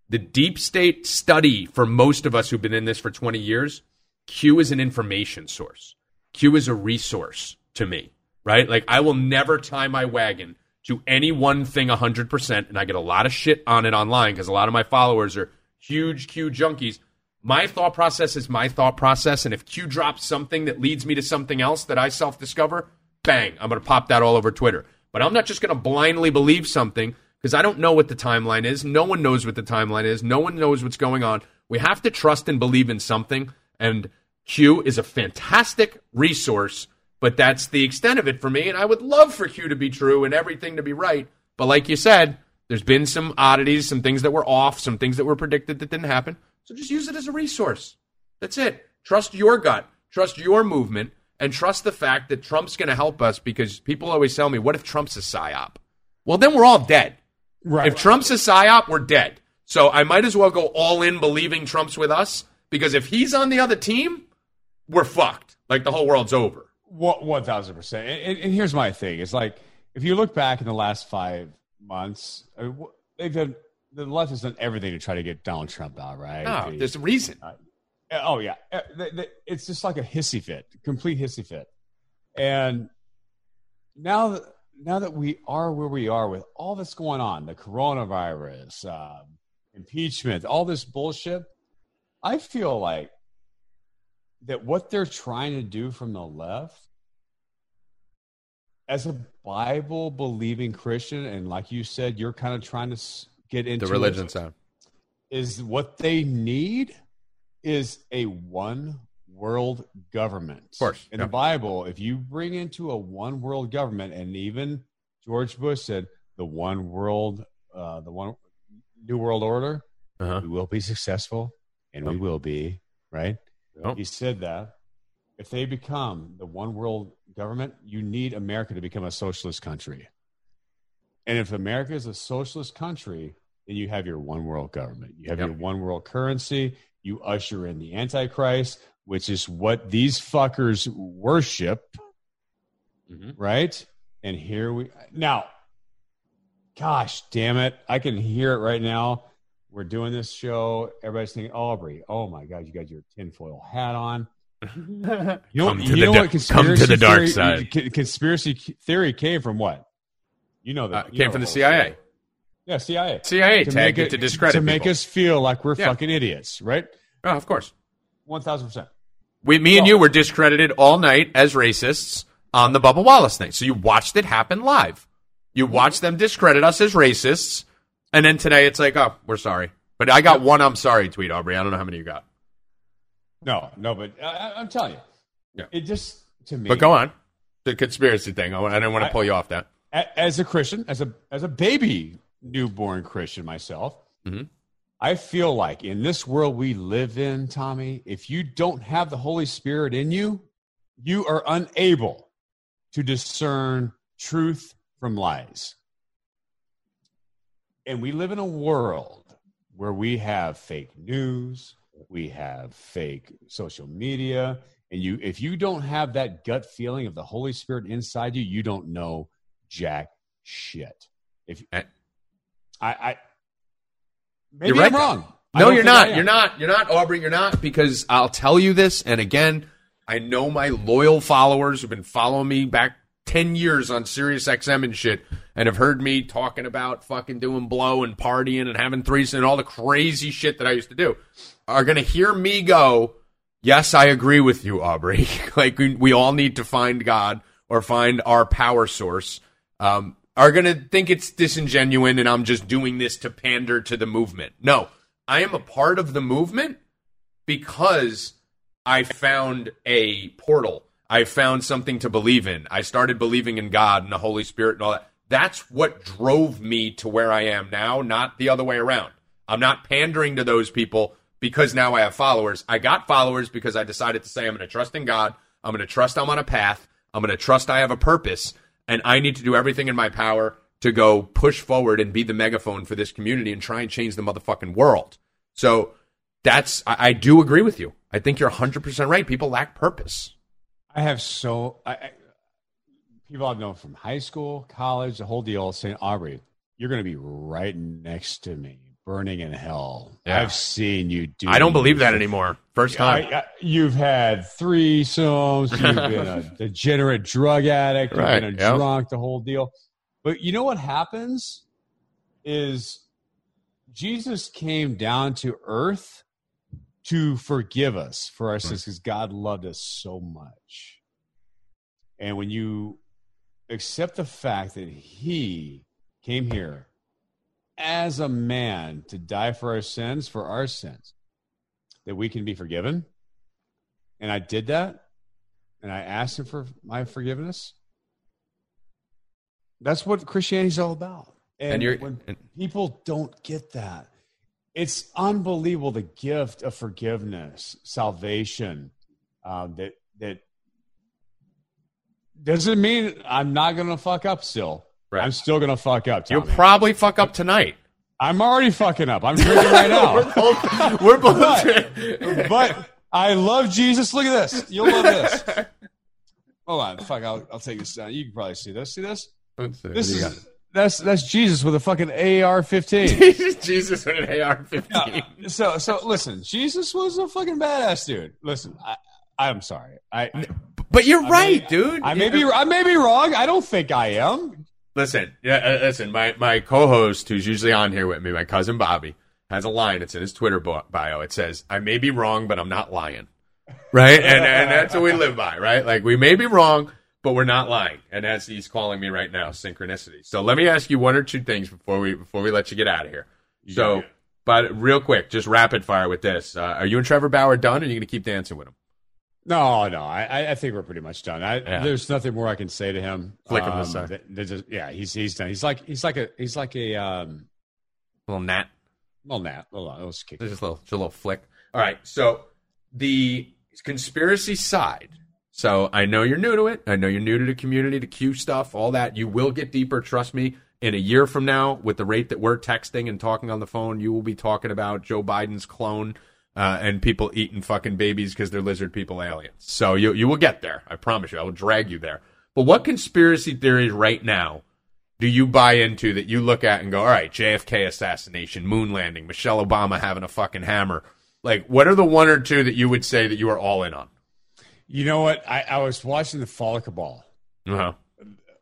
the deep state study, for most of us who've been in this for twenty years, Q is an information source. Q is a resource to me. Right? Like, I will never tie my wagon to any one thing one hundred percent, and I get a lot of shit on it online because a lot of my followers are huge Q junkies. My thought process is my thought process, and if Q drops something that leads me to something else that I self-discover, bang, I'm going to pop that all over Twitter. But I'm not just going to blindly believe something because I don't know what the timeline is. No one knows what the timeline is. No one knows what's going on. We have to trust and believe in something, and Q is a fantastic resource, but that's the extent of it for me, and I would love for Q to be true and everything to be right. But like you said, there's been some oddities, some things that were off, some things that were predicted that didn't happen. So just use it as a resource. That's it. Trust your gut. Trust your movement. And trust the fact that Trump's going to help us, because people always tell me, what if Trump's a psyop? Well, then we're all dead. Right. If Trump's a psyop, we're dead. So I might as well go all in believing Trump's with us, because if he's on the other team, we're fucked. Like, the whole world's over. one thousand percent. And, and here's my thing. It's like, if you look back in the last five months, I mean, they've done... The left has done everything to try to get Donald Trump out, right? No, the, there's a reason. Uh, oh, yeah. The, the, it's just like a hissy fit, complete hissy fit. And now that, now that we are where we are with all that's going on, the coronavirus, uh, impeachment, all this bullshit, I feel like that what they're trying to do from the left, as a Bible-believing Christian, and like you said, you're kind of trying to... get into the religion side. Is what they need is a one world government. Of course. In yeah. the Bible, if you bring into a one world government, and even George Bush said the one world, uh, the one new world order, uh-huh. we will be successful and yep. we will be, right? Yep. He said that. If they become the one world government, you need America to become a socialist country. And if America is a socialist country, then you have your one world government. You have yep. your one world currency. You usher in the Antichrist, which is what these fuckers worship, mm-hmm. right? And here we... Now, gosh, damn it. I can hear it right now. We're doing this show. Everybody's thinking, Aubrey, oh my God, you got your tinfoil hat on. You know, come, you to know the what da- come to the dark theory, side. C- conspiracy theory came from what? You know that uh, came know from the C I A. Story. Yeah, C I A. C I A to tag it to discredit to make people. Us feel like we're yeah. fucking idiots, right? Oh, of course, one thousand percent. We, me, so. and you were discredited all night as racists on the Bubba Wallace thing. So you watched it happen live. You watched them discredit us as racists, and then today it's like, oh, we're sorry. But I got one "I'm sorry" tweet, Aubrey. I don't know how many you got. No, no, but I, I'm telling you, yeah. it just to me. But go on, the conspiracy thing. I, I didn't want to pull I, you off that. As a Christian, as a as a baby newborn Christian myself, mm-hmm. I feel like in this world we live in, Tommy, if you don't have the Holy Spirit in you, you are unable to discern truth from lies. And we live in a world where we have fake news, we have fake social media, and you if you don't have that gut feeling of the Holy Spirit inside you, you don't know jack shit. If I, I maybe you're right, I'm wrong. No, you're not. You're not. You're not, Aubrey. You're not, because I'll tell you this. And again, I know my loyal followers who've been following me back ten years on Sirius X M and shit, and have heard me talking about fucking doing blow and partying and having threes and all the crazy shit that I used to do, are gonna hear me go, yes, I agree with you, Aubrey. Like we, we all need to find God or find our power source. Um, are going to think it's disingenuous and I'm just doing this to pander to the movement. No, I am a part of the movement because I found a portal. I found something to believe in. I started believing in God and the Holy Spirit and all that. That's what drove me to where I am now, not the other way around. I'm not pandering to those people because now I have followers. I got followers because I decided to say I'm going to trust in God. I'm going to trust I'm on a path. I'm going to trust I have a purpose. And I need to do everything in my power to go push forward and be the megaphone for this community and try and change the motherfucking world. So that's, I, I do agree with you. I think you're one hundred percent right. People lack purpose. I have so, I, I, people I've known from high school, college, the whole deal, saying, Aubrey, you're going to be right next to me, burning in hell. Yeah. I've seen you do. I don't believe that anymore. First time. I, I, you've had threesomes. You've been a degenerate drug addict. You've right, been a yep. drunk, the whole deal. But you know what happens is Jesus came down to earth to forgive us for our sins, because God loved us so much. And when you accept the fact that he came here as a man to die for our sins, for our sins, that we can be forgiven. And I did that, and I asked him for my forgiveness. That's what Christianity's all about. And, and you're, when and, people don't get that, it's unbelievable, the gift of forgiveness, salvation, uh, that that doesn't mean I'm not going to fuck up still. Right. I'm still going to fuck up. Tommy. You'll probably fuck up tonight. I'm already fucking up. I'm drinking right now. we're both. We're both but, but I love Jesus. Look at this. You'll love this. Hold on. Fuck, I'll, I'll take this down. You can probably see this. See this? Let's see. This is, that's that's Jesus with a fucking A R fifteen. Jesus with an A R fifteen. Yeah. So, so listen, Jesus was a fucking badass dude. Listen, I, I'm sorry. I, I But you're I right, may, dude. I, I, may be, I may be wrong. I don't think I am. Listen, yeah, uh, listen. My, my co-host, who's usually on here with me, my cousin Bobby, has a line. It's in his Twitter bio. It says, "I may be wrong, but I'm not lying." Right, and and that's what we live by. Right, like we may be wrong, but we're not lying. And that's he's calling me right now. Synchronicity. So let me ask you one or two things before we before we let you get out of here. Yeah. So, but real quick, just rapid fire with this. Uh, are you and Trevor Bauer done? Or are you going to keep dancing with him? No, no, I, I think we're pretty much done. I, yeah. There's nothing more I can say to him. Flick him um, this side. Just, yeah, he's he's done. He's like he's like a he's like a um, little gnat. Little gnat. Hold on, let's kick. Just a little, just a little flick. All right. So the conspiracy side. So I know you're new to it. I know you're new to the community, the Q stuff, all that. You will get deeper. Trust me. In a year from now, with the rate that we're texting and talking on the phone, you will be talking about Joe Biden's clone. Uh, and people eating fucking babies because they're lizard people aliens. So you you will get there. I promise you. I will drag you there. But what conspiracy theories right now do you buy into that you look at and go, all right, J F K assassination, moon landing, Michelle Obama having a fucking hammer. Like, what are the one or two that you would say that you are all in on? You know what? I, I was watching the Fall Cabal uh-huh.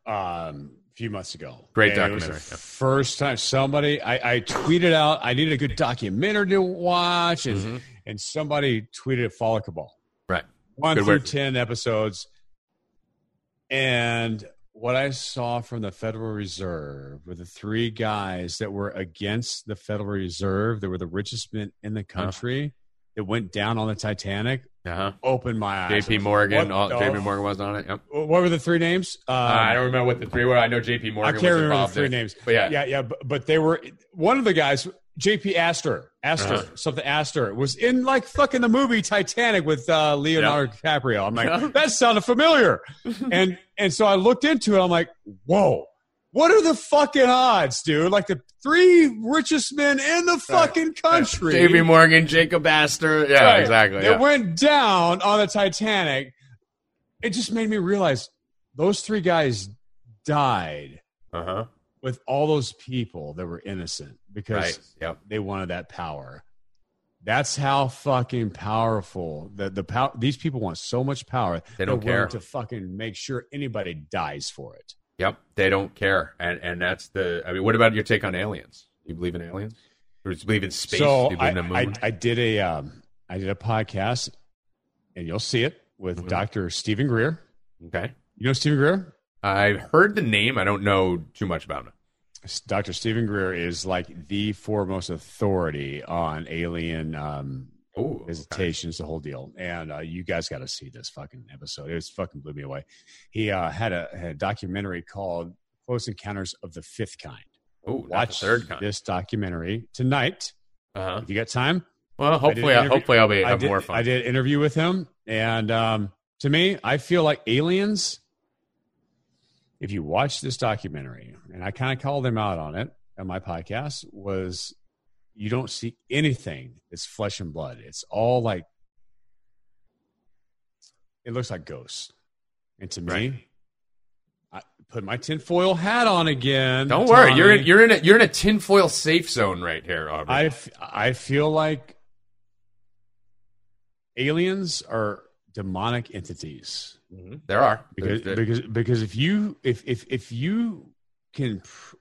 um, a few months ago. Great documentary. It was the yeah. first time somebody, I, I tweeted out, I needed a good documentary to watch. And, mm-hmm. and somebody tweeted Fall Cabal. Right. One good through word. ten episodes. And what I saw from the Federal Reserve were the three guys that were against the Federal Reserve. They were the richest men in the country. Uh-huh. It went down on the Titanic. Uh-huh. Opened my eyes. J P. Morgan. All, oh, J P. Morgan was on it. Yep. What were the three names? Um, uh, I don't remember what the three were. I know J P. Morgan. I can't was remember involved the three in. names. But yeah, yeah, yeah. But, but they were one of the guys. J P. Astor, Astor, uh-huh. something Astor was in like fucking the movie Titanic with uh, Leonardo yeah. DiCaprio. I'm like, yeah. that sounded familiar. and and so I looked into it. I'm like, whoa. What are the fucking odds, dude? Like the three richest men in the fucking country. J P. Morgan, Jacob Astor. Yeah, right. exactly. It yeah. went down on the Titanic. It just made me realize those three guys died uh-huh. with all those people that were innocent because right. yep. they wanted that power. That's how fucking powerful the the power. These people want so much power. They don't care to fucking make sure anybody dies for it. Yep, they don't care, and and that's the. I mean, what about your take on aliens? Do you believe in aliens? Or do you believe in space? So do you believe I, in the moon? I, I did a um, I did a podcast, and you'll see it with mm-hmm. Doctor Stephen Greer. Okay, you know Stephen Greer? I've heard the name. I don't know too much about him. Doctor Stephen Greer is like the foremost authority on alien um, Ooh, visitations, okay. the whole deal, and uh, you guys got to see this fucking episode. It was fucking blew me away. He uh, had, a, had a documentary called "Close Encounters of the Fifth Kind." Oh, watch third kind. This documentary tonight. Uh-huh. If you got time, well, hopefully, I I, hopefully, I'll be have I did, more fun. I did an interview with him, and um, to me, I feel like aliens. If you watch this documentary, and I kind of called them out on it on my podcast, was. You don't see anything. It's flesh and blood. It's all like, it looks like ghosts. And to right. me, I put my tinfoil hat on again. Don't Tommy. worry. You're in, you're in a, you're in a tinfoil safe zone right here, Aubrey. I, f- I feel like aliens are demonic entities. Mm-hmm. There are. Because, there, there. because, because if you, if, if, if you can pr-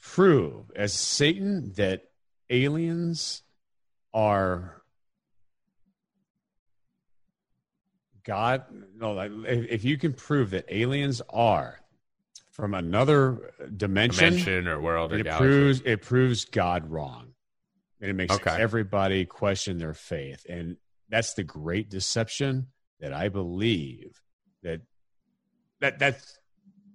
prove as Satan that aliens are God. No, like if you can prove that aliens are from another dimension, dimension or world, or it galaxy. proves it proves God wrong, and it makes okay. everybody question their faith, and that's the great deception that I believe that that that's.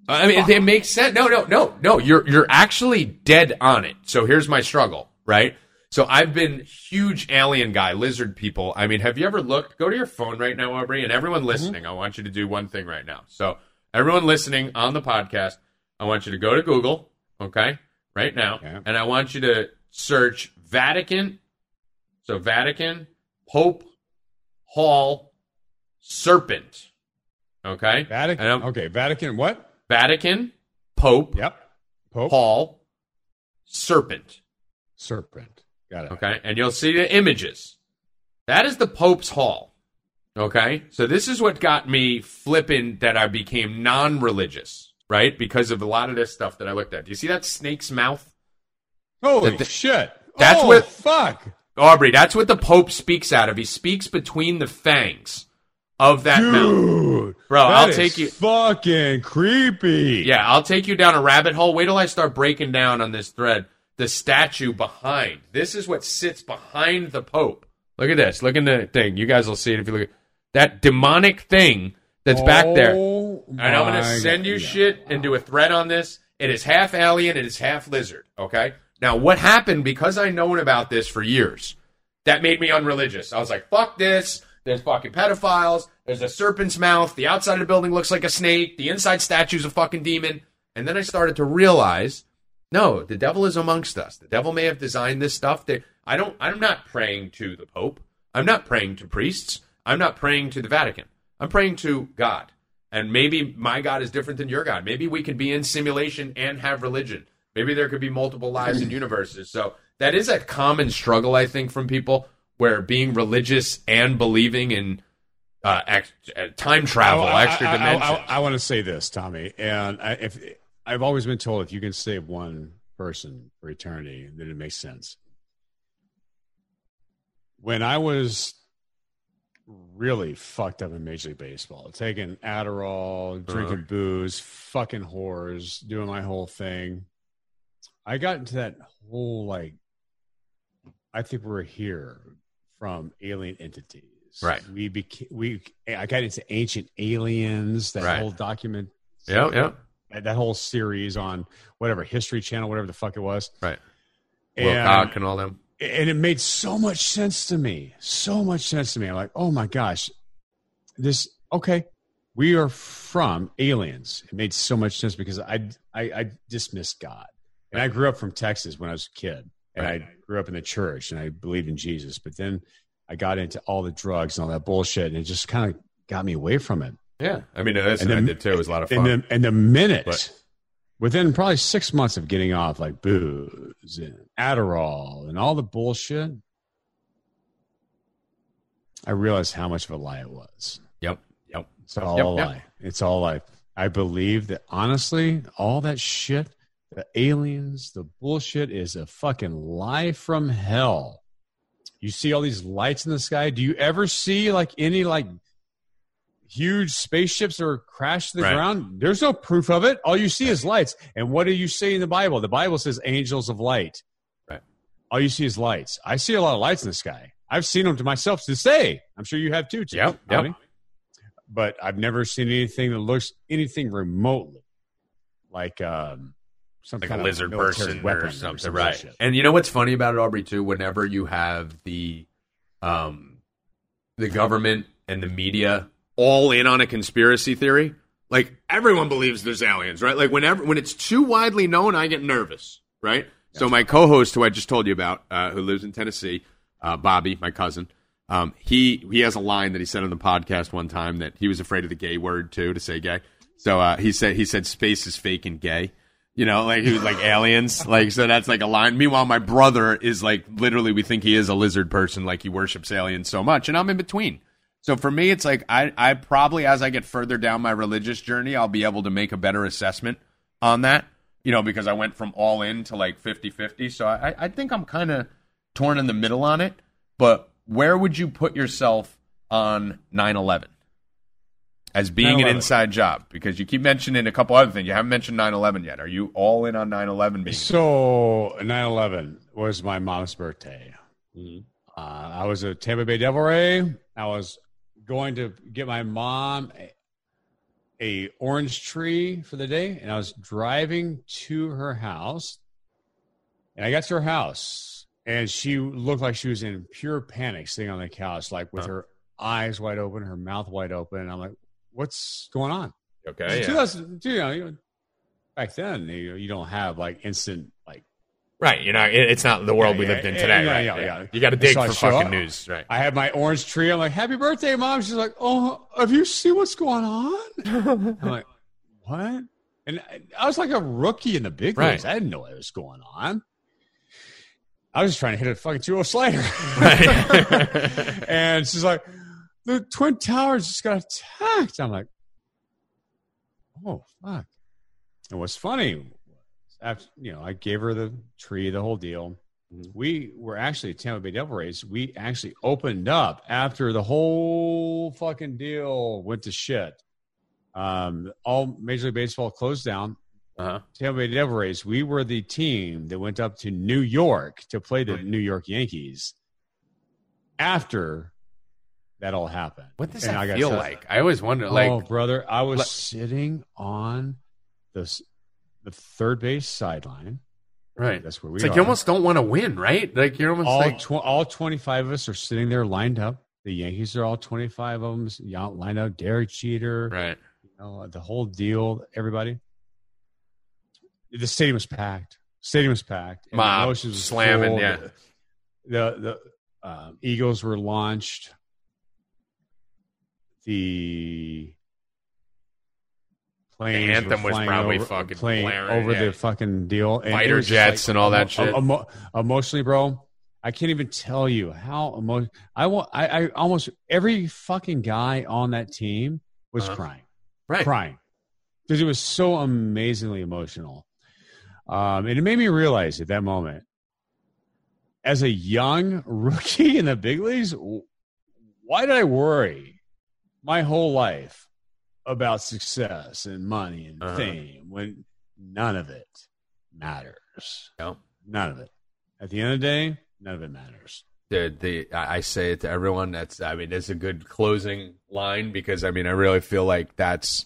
I mean, it makes sense. No, no, no, no. You're you're actually dead on it. So here's my struggle, right? So I've been huge alien guy, lizard people. I mean, have you ever looked? Go to your phone right now, Aubrey, and everyone listening. Mm-hmm. I want you to do one thing right now. So everyone listening on the podcast, I want you to go to Google, okay, right now, okay. and I want you to search Vatican. So Vatican, Pope, Hall, Serpent, okay? Vatican, okay, Vatican what? Vatican, Pope, yep. Pope, Paul, Serpent. Serpent. Got it. Okay, and you'll see the images. That is the Pope's Hall. Okay, so this is what got me flipping that I became non-religious, right? Because of a lot of this stuff that I looked at. Do you see that snake's mouth? Holy that the, shit. That's oh, what, fuck. Aubrey, that's what the Pope speaks out of. He speaks between the fangs. Of that mountain. Bro, that I'll take you. Fucking creepy. Yeah, I'll take you down a rabbit hole. Wait till I start breaking down on this thread the statue behind. This is what sits behind the Pope. Look at this. Look in the thing. You guys will see it if you look at that demonic thing that's oh back there. And I'm going to send you God. shit and do a thread on this. It is half alien, it is half lizard. Okay? Now, what happened, because I've known about this for years, that made me unreligious. I was like, fuck this. There's fucking pedophiles. There's a serpent's mouth. The outside of the building looks like a snake. The inside statue's a fucking demon. And then I started to realize, no, the devil is amongst us. The devil may have designed this stuff. That I don't. I'm not praying to the Pope. I'm not praying to priests. I'm not praying to the Vatican. I'm praying to God. And maybe my God is different than your God. Maybe we could be in simulation and have religion. Maybe there could be multiple lives and universes. So that is a common struggle, I think, from people. Where being religious and believing in uh, ex- time travel, I, extra I, I, dimensions. I, I, I want to say this, Tommy, and I, if I've always been told, if you can save one person for eternity, then it makes sense. When I was really fucked up in Major League Baseball, taking Adderall, drinking uh-huh. booze, fucking whores, doing my whole thing, I got into that whole like, I think we're here. From alien entities, right? We became we. I got into ancient aliens. That right. whole document, yeah, yeah. That whole series on whatever History Channel, whatever the fuck it was, right? And, Wilcock and all them, and it made so much sense to me. So much sense to me. I'm like, oh my gosh, this okay. We are from aliens. It made so much sense because I I, I dismissed God, and I grew up from Texas when I was a kid. And I grew up in the church, and I believed in Jesus. But then I got into all the drugs and all that bullshit, and it just kind of got me away from it. Yeah, I mean, that's what I did too. It was a lot of fun. And the, and the minute, but, within probably six months of getting off, like booze and Adderall and all the bullshit, I realized how much of a lie it was. Yep, yep. It's all yep, a lie. Yep. It's all a lie. I believe that, honestly, all that shit. The aliens, the bullshit is a fucking lie from hell. You see all these lights in the sky. Do you ever see like any like huge spaceships or crash to the right. ground? There's no proof of it. All you see is lights. And what do you see in the Bible? The Bible says angels of light. Right. All you see is lights. I see a lot of lights in the sky. I've seen them to myself to say. I'm sure you have too. too yep. yep. But I've never seen anything that looks anything remotely like um some like kind a lizard of person or something, or some right? Shit. And you know what's funny about it, Aubrey, too? Whenever you have the, um, the government and the media all in on a conspiracy theory, like everyone believes there's aliens, right? Like whenever when it's too widely known, I get nervous, right? Yeah. So my co-host, who I just told you about, uh, who lives in Tennessee, uh, Bobby, my cousin, um, he he has a line that he said on the podcast one time that he was afraid of the gay word too, to say gay. So uh, he said he said space is fake and gay. You know, like he was like aliens, like so that's like a line. Meanwhile, my brother is like literally, we think he is a lizard person, like he worships aliens so much, and I'm in between. So for me, it's like I, I probably as I get further down my religious journey, I'll be able to make a better assessment on that. You know, because I went from all in to like fifty-fifty. So I, I think I'm kind of torn in the middle on it. but where would you put yourself on nine eleven as being nine eleven an inside job? Because you keep mentioning a couple other things. You haven't mentioned nine eleven yet. Are you all in on nine eleven? Being so nine eleven was my mom's birthday. Mm-hmm. Uh, I was a Tampa Bay Devil Ray. I was going to get my mom a, a orange tree for the day, and I was driving to her house. And I got to her house, and she looked like she was in pure panic, sitting on the couch, like with huh. her eyes wide open, her mouth wide open. And I'm like, "What's going on?" Okay, yeah. two thousand two, you know, you know, back then, you, you don't have like instant like. Right, you know, it, it's not the world yeah, we yeah, lived in yeah, today. Yeah, right? yeah, yeah. yeah. You got to dig so for fucking up. news, right? I had my orange tree. I'm like, "Happy birthday, Mom!" She's like, "Oh, have you seen what's going on?" I'm like, "What?" And I, I was like a rookie in the big right. leagues. I didn't know what was going on. I was just trying to hit a fucking two oh slider. Right. And she's like, the Twin Towers just got attacked. I'm like, oh, fuck. And what's funny was, after, you know, I gave her the tree, the whole deal. Mm-hmm. We were actually, Tampa Bay Devil Rays, we actually opened up after the whole fucking deal went to shit. Um, all Major League Baseball closed down. Uh-huh. Tampa Bay Devil Rays, we were the team that went up to New York to play the New York Yankees after that all happened. What does and that I feel stuff. like? I always wonder. Like, oh, brother, I was like, sitting on the, the third base sideline. Right. That's where we it's are. Like you almost don't want to win, right? Like you're almost all like tw- all twenty-five of us are sitting there lined up. The Yankees are all twenty-five of them lined up. Derek Jeter. Right. You know, the whole deal, everybody. The stadium was packed. Stadium was packed. And Mob was slamming, full. yeah. The the uh, Eagles were launched. The planes the anthem was probably over, fucking playing blaring, over yeah. the fucking deal. And Fighter jets like, and all that shit. Emo- emotionally, bro, I can't even tell you how emotional. I want. I, I almost every fucking guy on that team was uh-huh. crying, right? Crying because it was so amazingly emotional. Um, and it made me realize at that moment, as a young rookie in the big leagues, why did I worry my whole life about success and money and uh-huh. fame when none of it matters? Nope. None of it. At the end of the day, none of it matters. Dude, the, I say it to everyone. That's, I mean, it's a good closing line because, I mean, I really feel like that's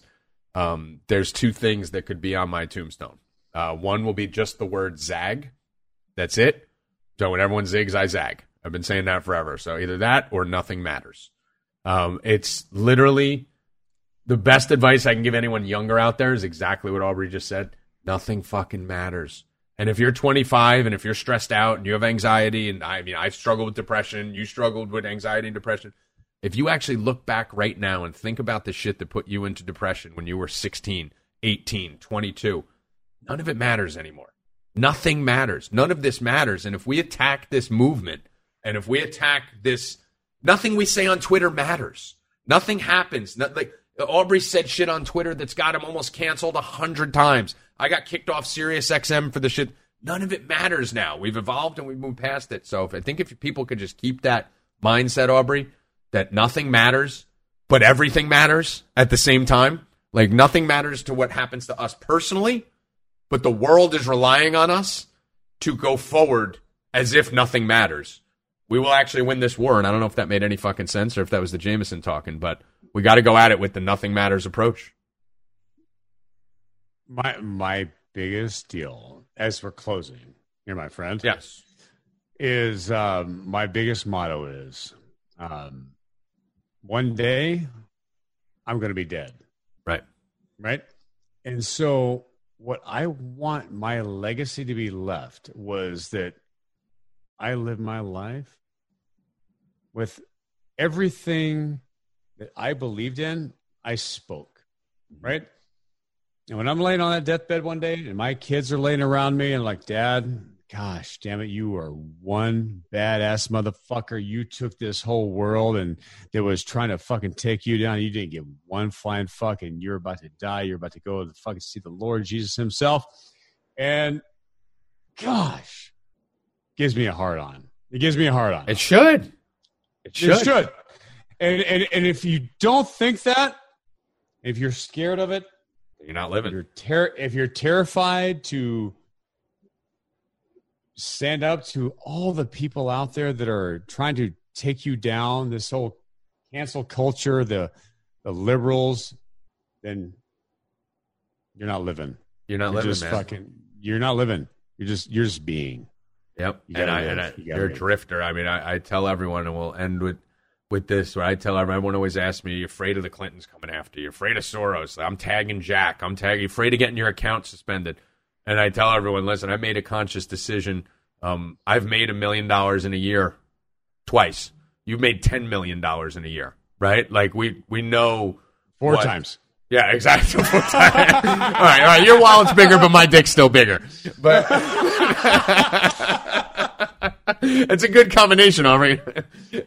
um, there's two things that could be on my tombstone. Uh, one will be just the word zag. That's it. So when everyone zigs, I zag. I've been saying that forever. So either that or nothing matters. Um, it's literally the best advice I can give anyone younger out there is exactly what Aubrey just said. Nothing fucking matters. And if you're twenty-five and if you're stressed out and you have anxiety, and I mean, I've struggled with depression, you struggled with anxiety and depression. If you actually look back right now and think about the shit that put you into depression when you were sixteen, eighteen, twenty-two, none of it matters anymore. Nothing matters. None of this matters. And if we attack this movement, and if we attack this, nothing we say on Twitter matters. Nothing happens. Not, like Aubrey said shit on Twitter that's got him almost canceled a hundred times. I got kicked off Sirius X M for the shit. None of it matters now. We've evolved and we've moved past it. So if, I think if people could just keep that mindset, Aubrey, that nothing matters, but everything matters at the same time. Like nothing matters to what happens to us personally. But the world is relying on us to go forward as if nothing matters. We will actually win this war, and I don't know if that made any fucking sense or if that was the Jameson talking, but we got to go at it with the nothing matters approach. My my biggest deal, as we're closing here, my friend, yes, is um, my biggest motto is um, one day I'm going to be dead. Right. Right? And so what I want my legacy to be left was that I live my life with everything that I believed in, I spoke, right? And when I'm laying on that deathbed one day and my kids are laying around me and like, Dad, gosh, damn it, you are one badass motherfucker. You took this whole world and that was trying to fucking take you down. You didn't get one flying fucking, you're about to die. You're about to go to fucking see the Lord Jesus himself. And gosh, gives me a hard on. It gives me a hard on. It should. It should. It should. And, and and if you don't think that, if you're scared of it, you're not living. You're ter- if you're terrified to stand up to all the people out there that are trying to take you down, this whole cancel culture, the the liberals, then you're not living. You're not you're living, just man. Fucking, you're not living. You're just you're just being. Yep. You and I, and I, you you're live. A drifter. I mean, I, I tell everyone, and we'll end with. With this, where I tell everyone, everyone always asks me, are you afraid of the Clintons coming after you? You're afraid of Soros? I'm tagging Jack. I'm tagging, afraid of getting your account suspended. And I tell everyone, listen, I made a conscious decision. Um, I've made a million dollars in a year twice. You've made ten million dollars in a year, right? Like, we, we know. Four what, times. Yeah, exactly. Four times. all right, all right. Your wallet's bigger, but my dick's still bigger. But it's a good combination, Aubrey.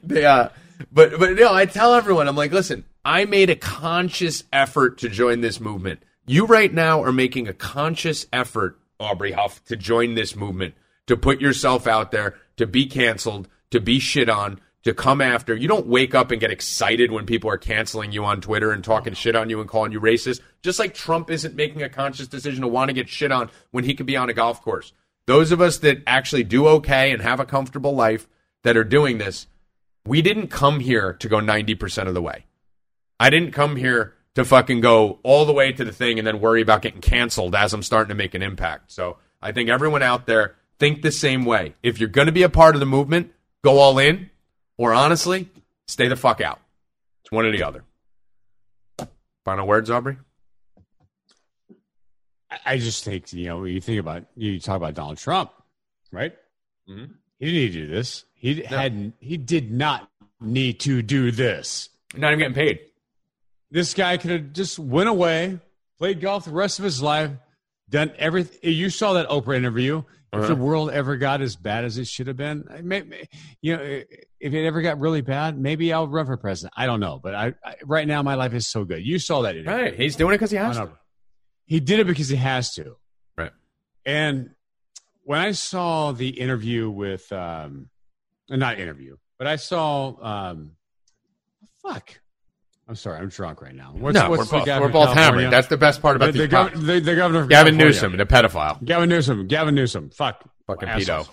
They, uh, But, but no, I tell everyone, I'm like, listen, I made a conscious effort to join this movement. You right now are making a conscious effort, Aubrey Huff, to join this movement, to put yourself out there, to be canceled, to be shit on, to come after. You don't wake up and get excited when people are canceling you on Twitter and talking shit on you and calling you racist. Just like Trump isn't making a conscious decision to want to get shit on when he could be on a golf course. Those of us that actually do okay and have a comfortable life that are doing this, we didn't come here to go ninety percent of the way. I didn't come here to fucking go all the way to the thing and then worry about getting canceled as I'm starting to make an impact. So I think everyone out there, think the same way. If you're going to be a part of the movement, go all in, or honestly, stay the fuck out. It's one or the other. Final words, Aubrey? I just think, you know, when you think about, you talk about Donald Trump, right? Mm-hmm. He didn't need to do this. He hadn't. He did not need to do this. Not even getting paid. This guy could have just went away, played golf the rest of his life, done everything. You saw that Oprah interview. Uh-huh. If the world ever got as bad as it should have been, maybe, you know, if it ever got really bad, maybe I'll run for president. I don't know, but I, I right now my life is so good. You saw that interview. Right. He's doing it because he has to. He did it because he has to. Right. And when I saw the interview with. Um, Not interview, but I saw. Um, fuck, I'm sorry, I'm drunk right now. What's, no, what's we're, both, we're both hammering. That's the best part about the, the, gov- the, the governor, Gavin Newsom, the pedophile. Gavin Newsom, Gavin Newsom, fuck, fucking pedo.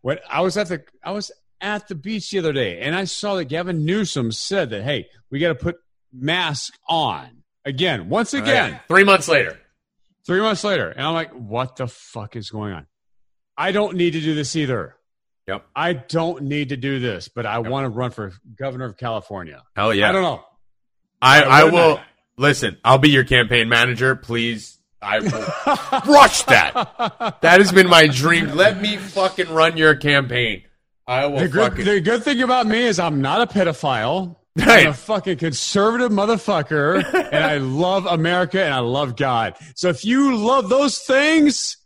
When I was at the, I was at the beach the other day, and I saw that Gavin Newsom said that, hey, we got to put masks on again, once again, right. three months later, three months later, and I'm like, what the fuck is going on? I don't need to do this either. Yep. I don't need to do this, but I yep. want to run for governor of California. Hell yeah. I don't know. I, I, I will. Not. Listen, I'll be your campaign manager. Please. I will rush that. That has been my dream. Let me fucking run your campaign. I will. The good, fucking... the good thing about me is I'm not a pedophile. Right. I'm a fucking conservative motherfucker, and I love America, and I love God. So if you love those things...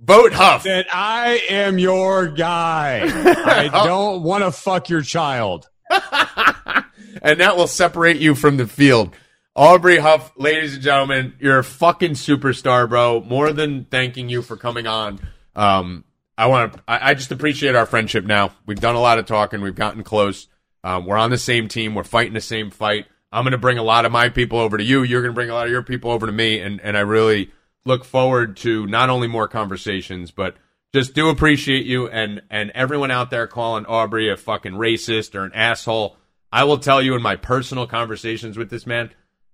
Vote Huff. That I am your guy. I don't want to fuck your child. And that will separate you from the field. Aubrey Huff, ladies and gentlemen, you're a fucking superstar, bro. More than thanking you for coming on. Um, I want to. I, I just appreciate our friendship now. We've done a lot of talking. We've gotten close. Um, we're on the same team. We're fighting the same fight. I'm going to bring a lot of my people over to you. You're going to bring a lot of your people over to me. And, and I really... look forward to not only more conversations, but just do appreciate you and, and everyone out there calling Aubrey a fucking racist or an asshole. I will tell you in my personal conversations with this man,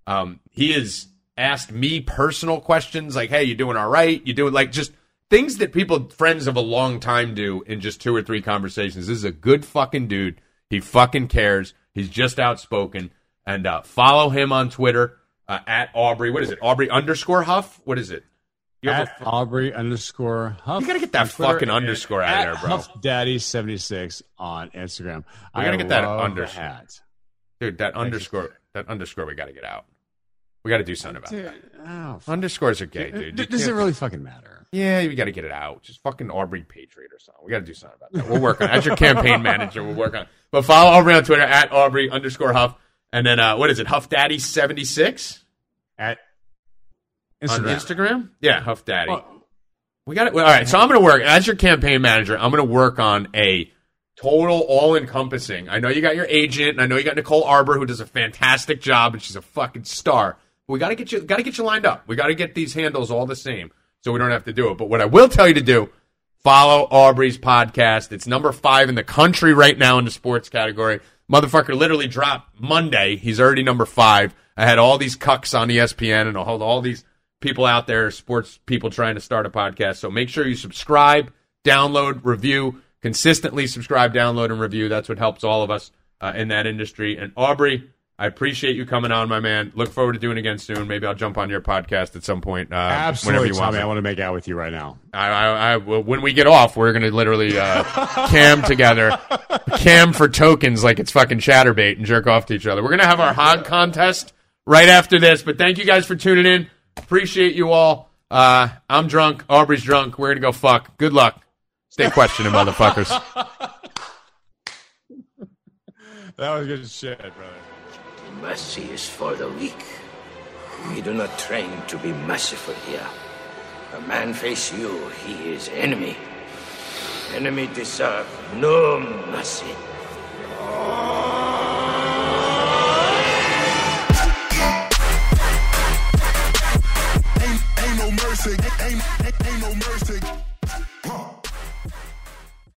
um, he has asked me personal questions like, hey, you doing all right? You doing like just things that people, friends of a long time do in just two or three conversations. This is a good fucking dude. He fucking cares. He's just outspoken. And uh, follow him on Twitter. Uh, at Aubrey, what is it? Aubrey underscore Huff? What is it? At a... Aubrey underscore Huff. You got to get that fucking underscore out of there, bro. Huff Daddy seventy-six on Instagram. I got to get that underscore. That. Dude, that underscore, that underscore we got to get out. We got to do something about dude, that. Oh, underscores are gay, dude. D- does it really fucking matter? Yeah, we got to get it out. Just fucking Aubrey Patriot or something. We got to do something about that. We'll work on it. As your campaign manager, we'll work on it. But follow Aubrey on Twitter, at Aubrey underscore Huff. And then, uh, what is it? Huff Daddy seventy-six? At Instagram. On Instagram? Yeah, Huff Daddy. Oh. We got it. All right, so I'm going to work. As your campaign manager, I'm going to work on a total, all-encompassing. I know you got your agent, and I know you got Nicole Arbor, who does a fantastic job, and she's a fucking star. We got to get you, got to get you lined up. We got to get these handles all the same, so we don't have to do it. But what I will tell you to do, follow Aubrey's podcast. It's number five in the country right now in the sports category. Motherfucker literally dropped Monday. He's already number five. I had all these cucks on E S P N and all, all these people out there, sports people trying to start a podcast. So make sure you subscribe, download, review, consistently subscribe, download, and review. That's what helps all of us uh, in that industry. And Aubrey, I appreciate you coming on, my man. Look forward to doing it again soon. Maybe I'll jump on your podcast at some point. Uh, Absolutely, whenever you want. Tommy, I want to make out with you right now. I, I, I, when we get off, we're going to literally uh, cam together, cam for tokens like it's fucking Chatterbait and jerk off to each other. We're going to have our hog contest right after this. But thank you guys for tuning in. Appreciate you all. Uh, I'm drunk. Aubrey's drunk. We're going to go fuck. Good luck. Stay questioning, motherfuckers. That was good shit, brother. Mercy is for the weak. We do not train to be merciful here. A man face you, he is enemy. Enemy deserve no mercy.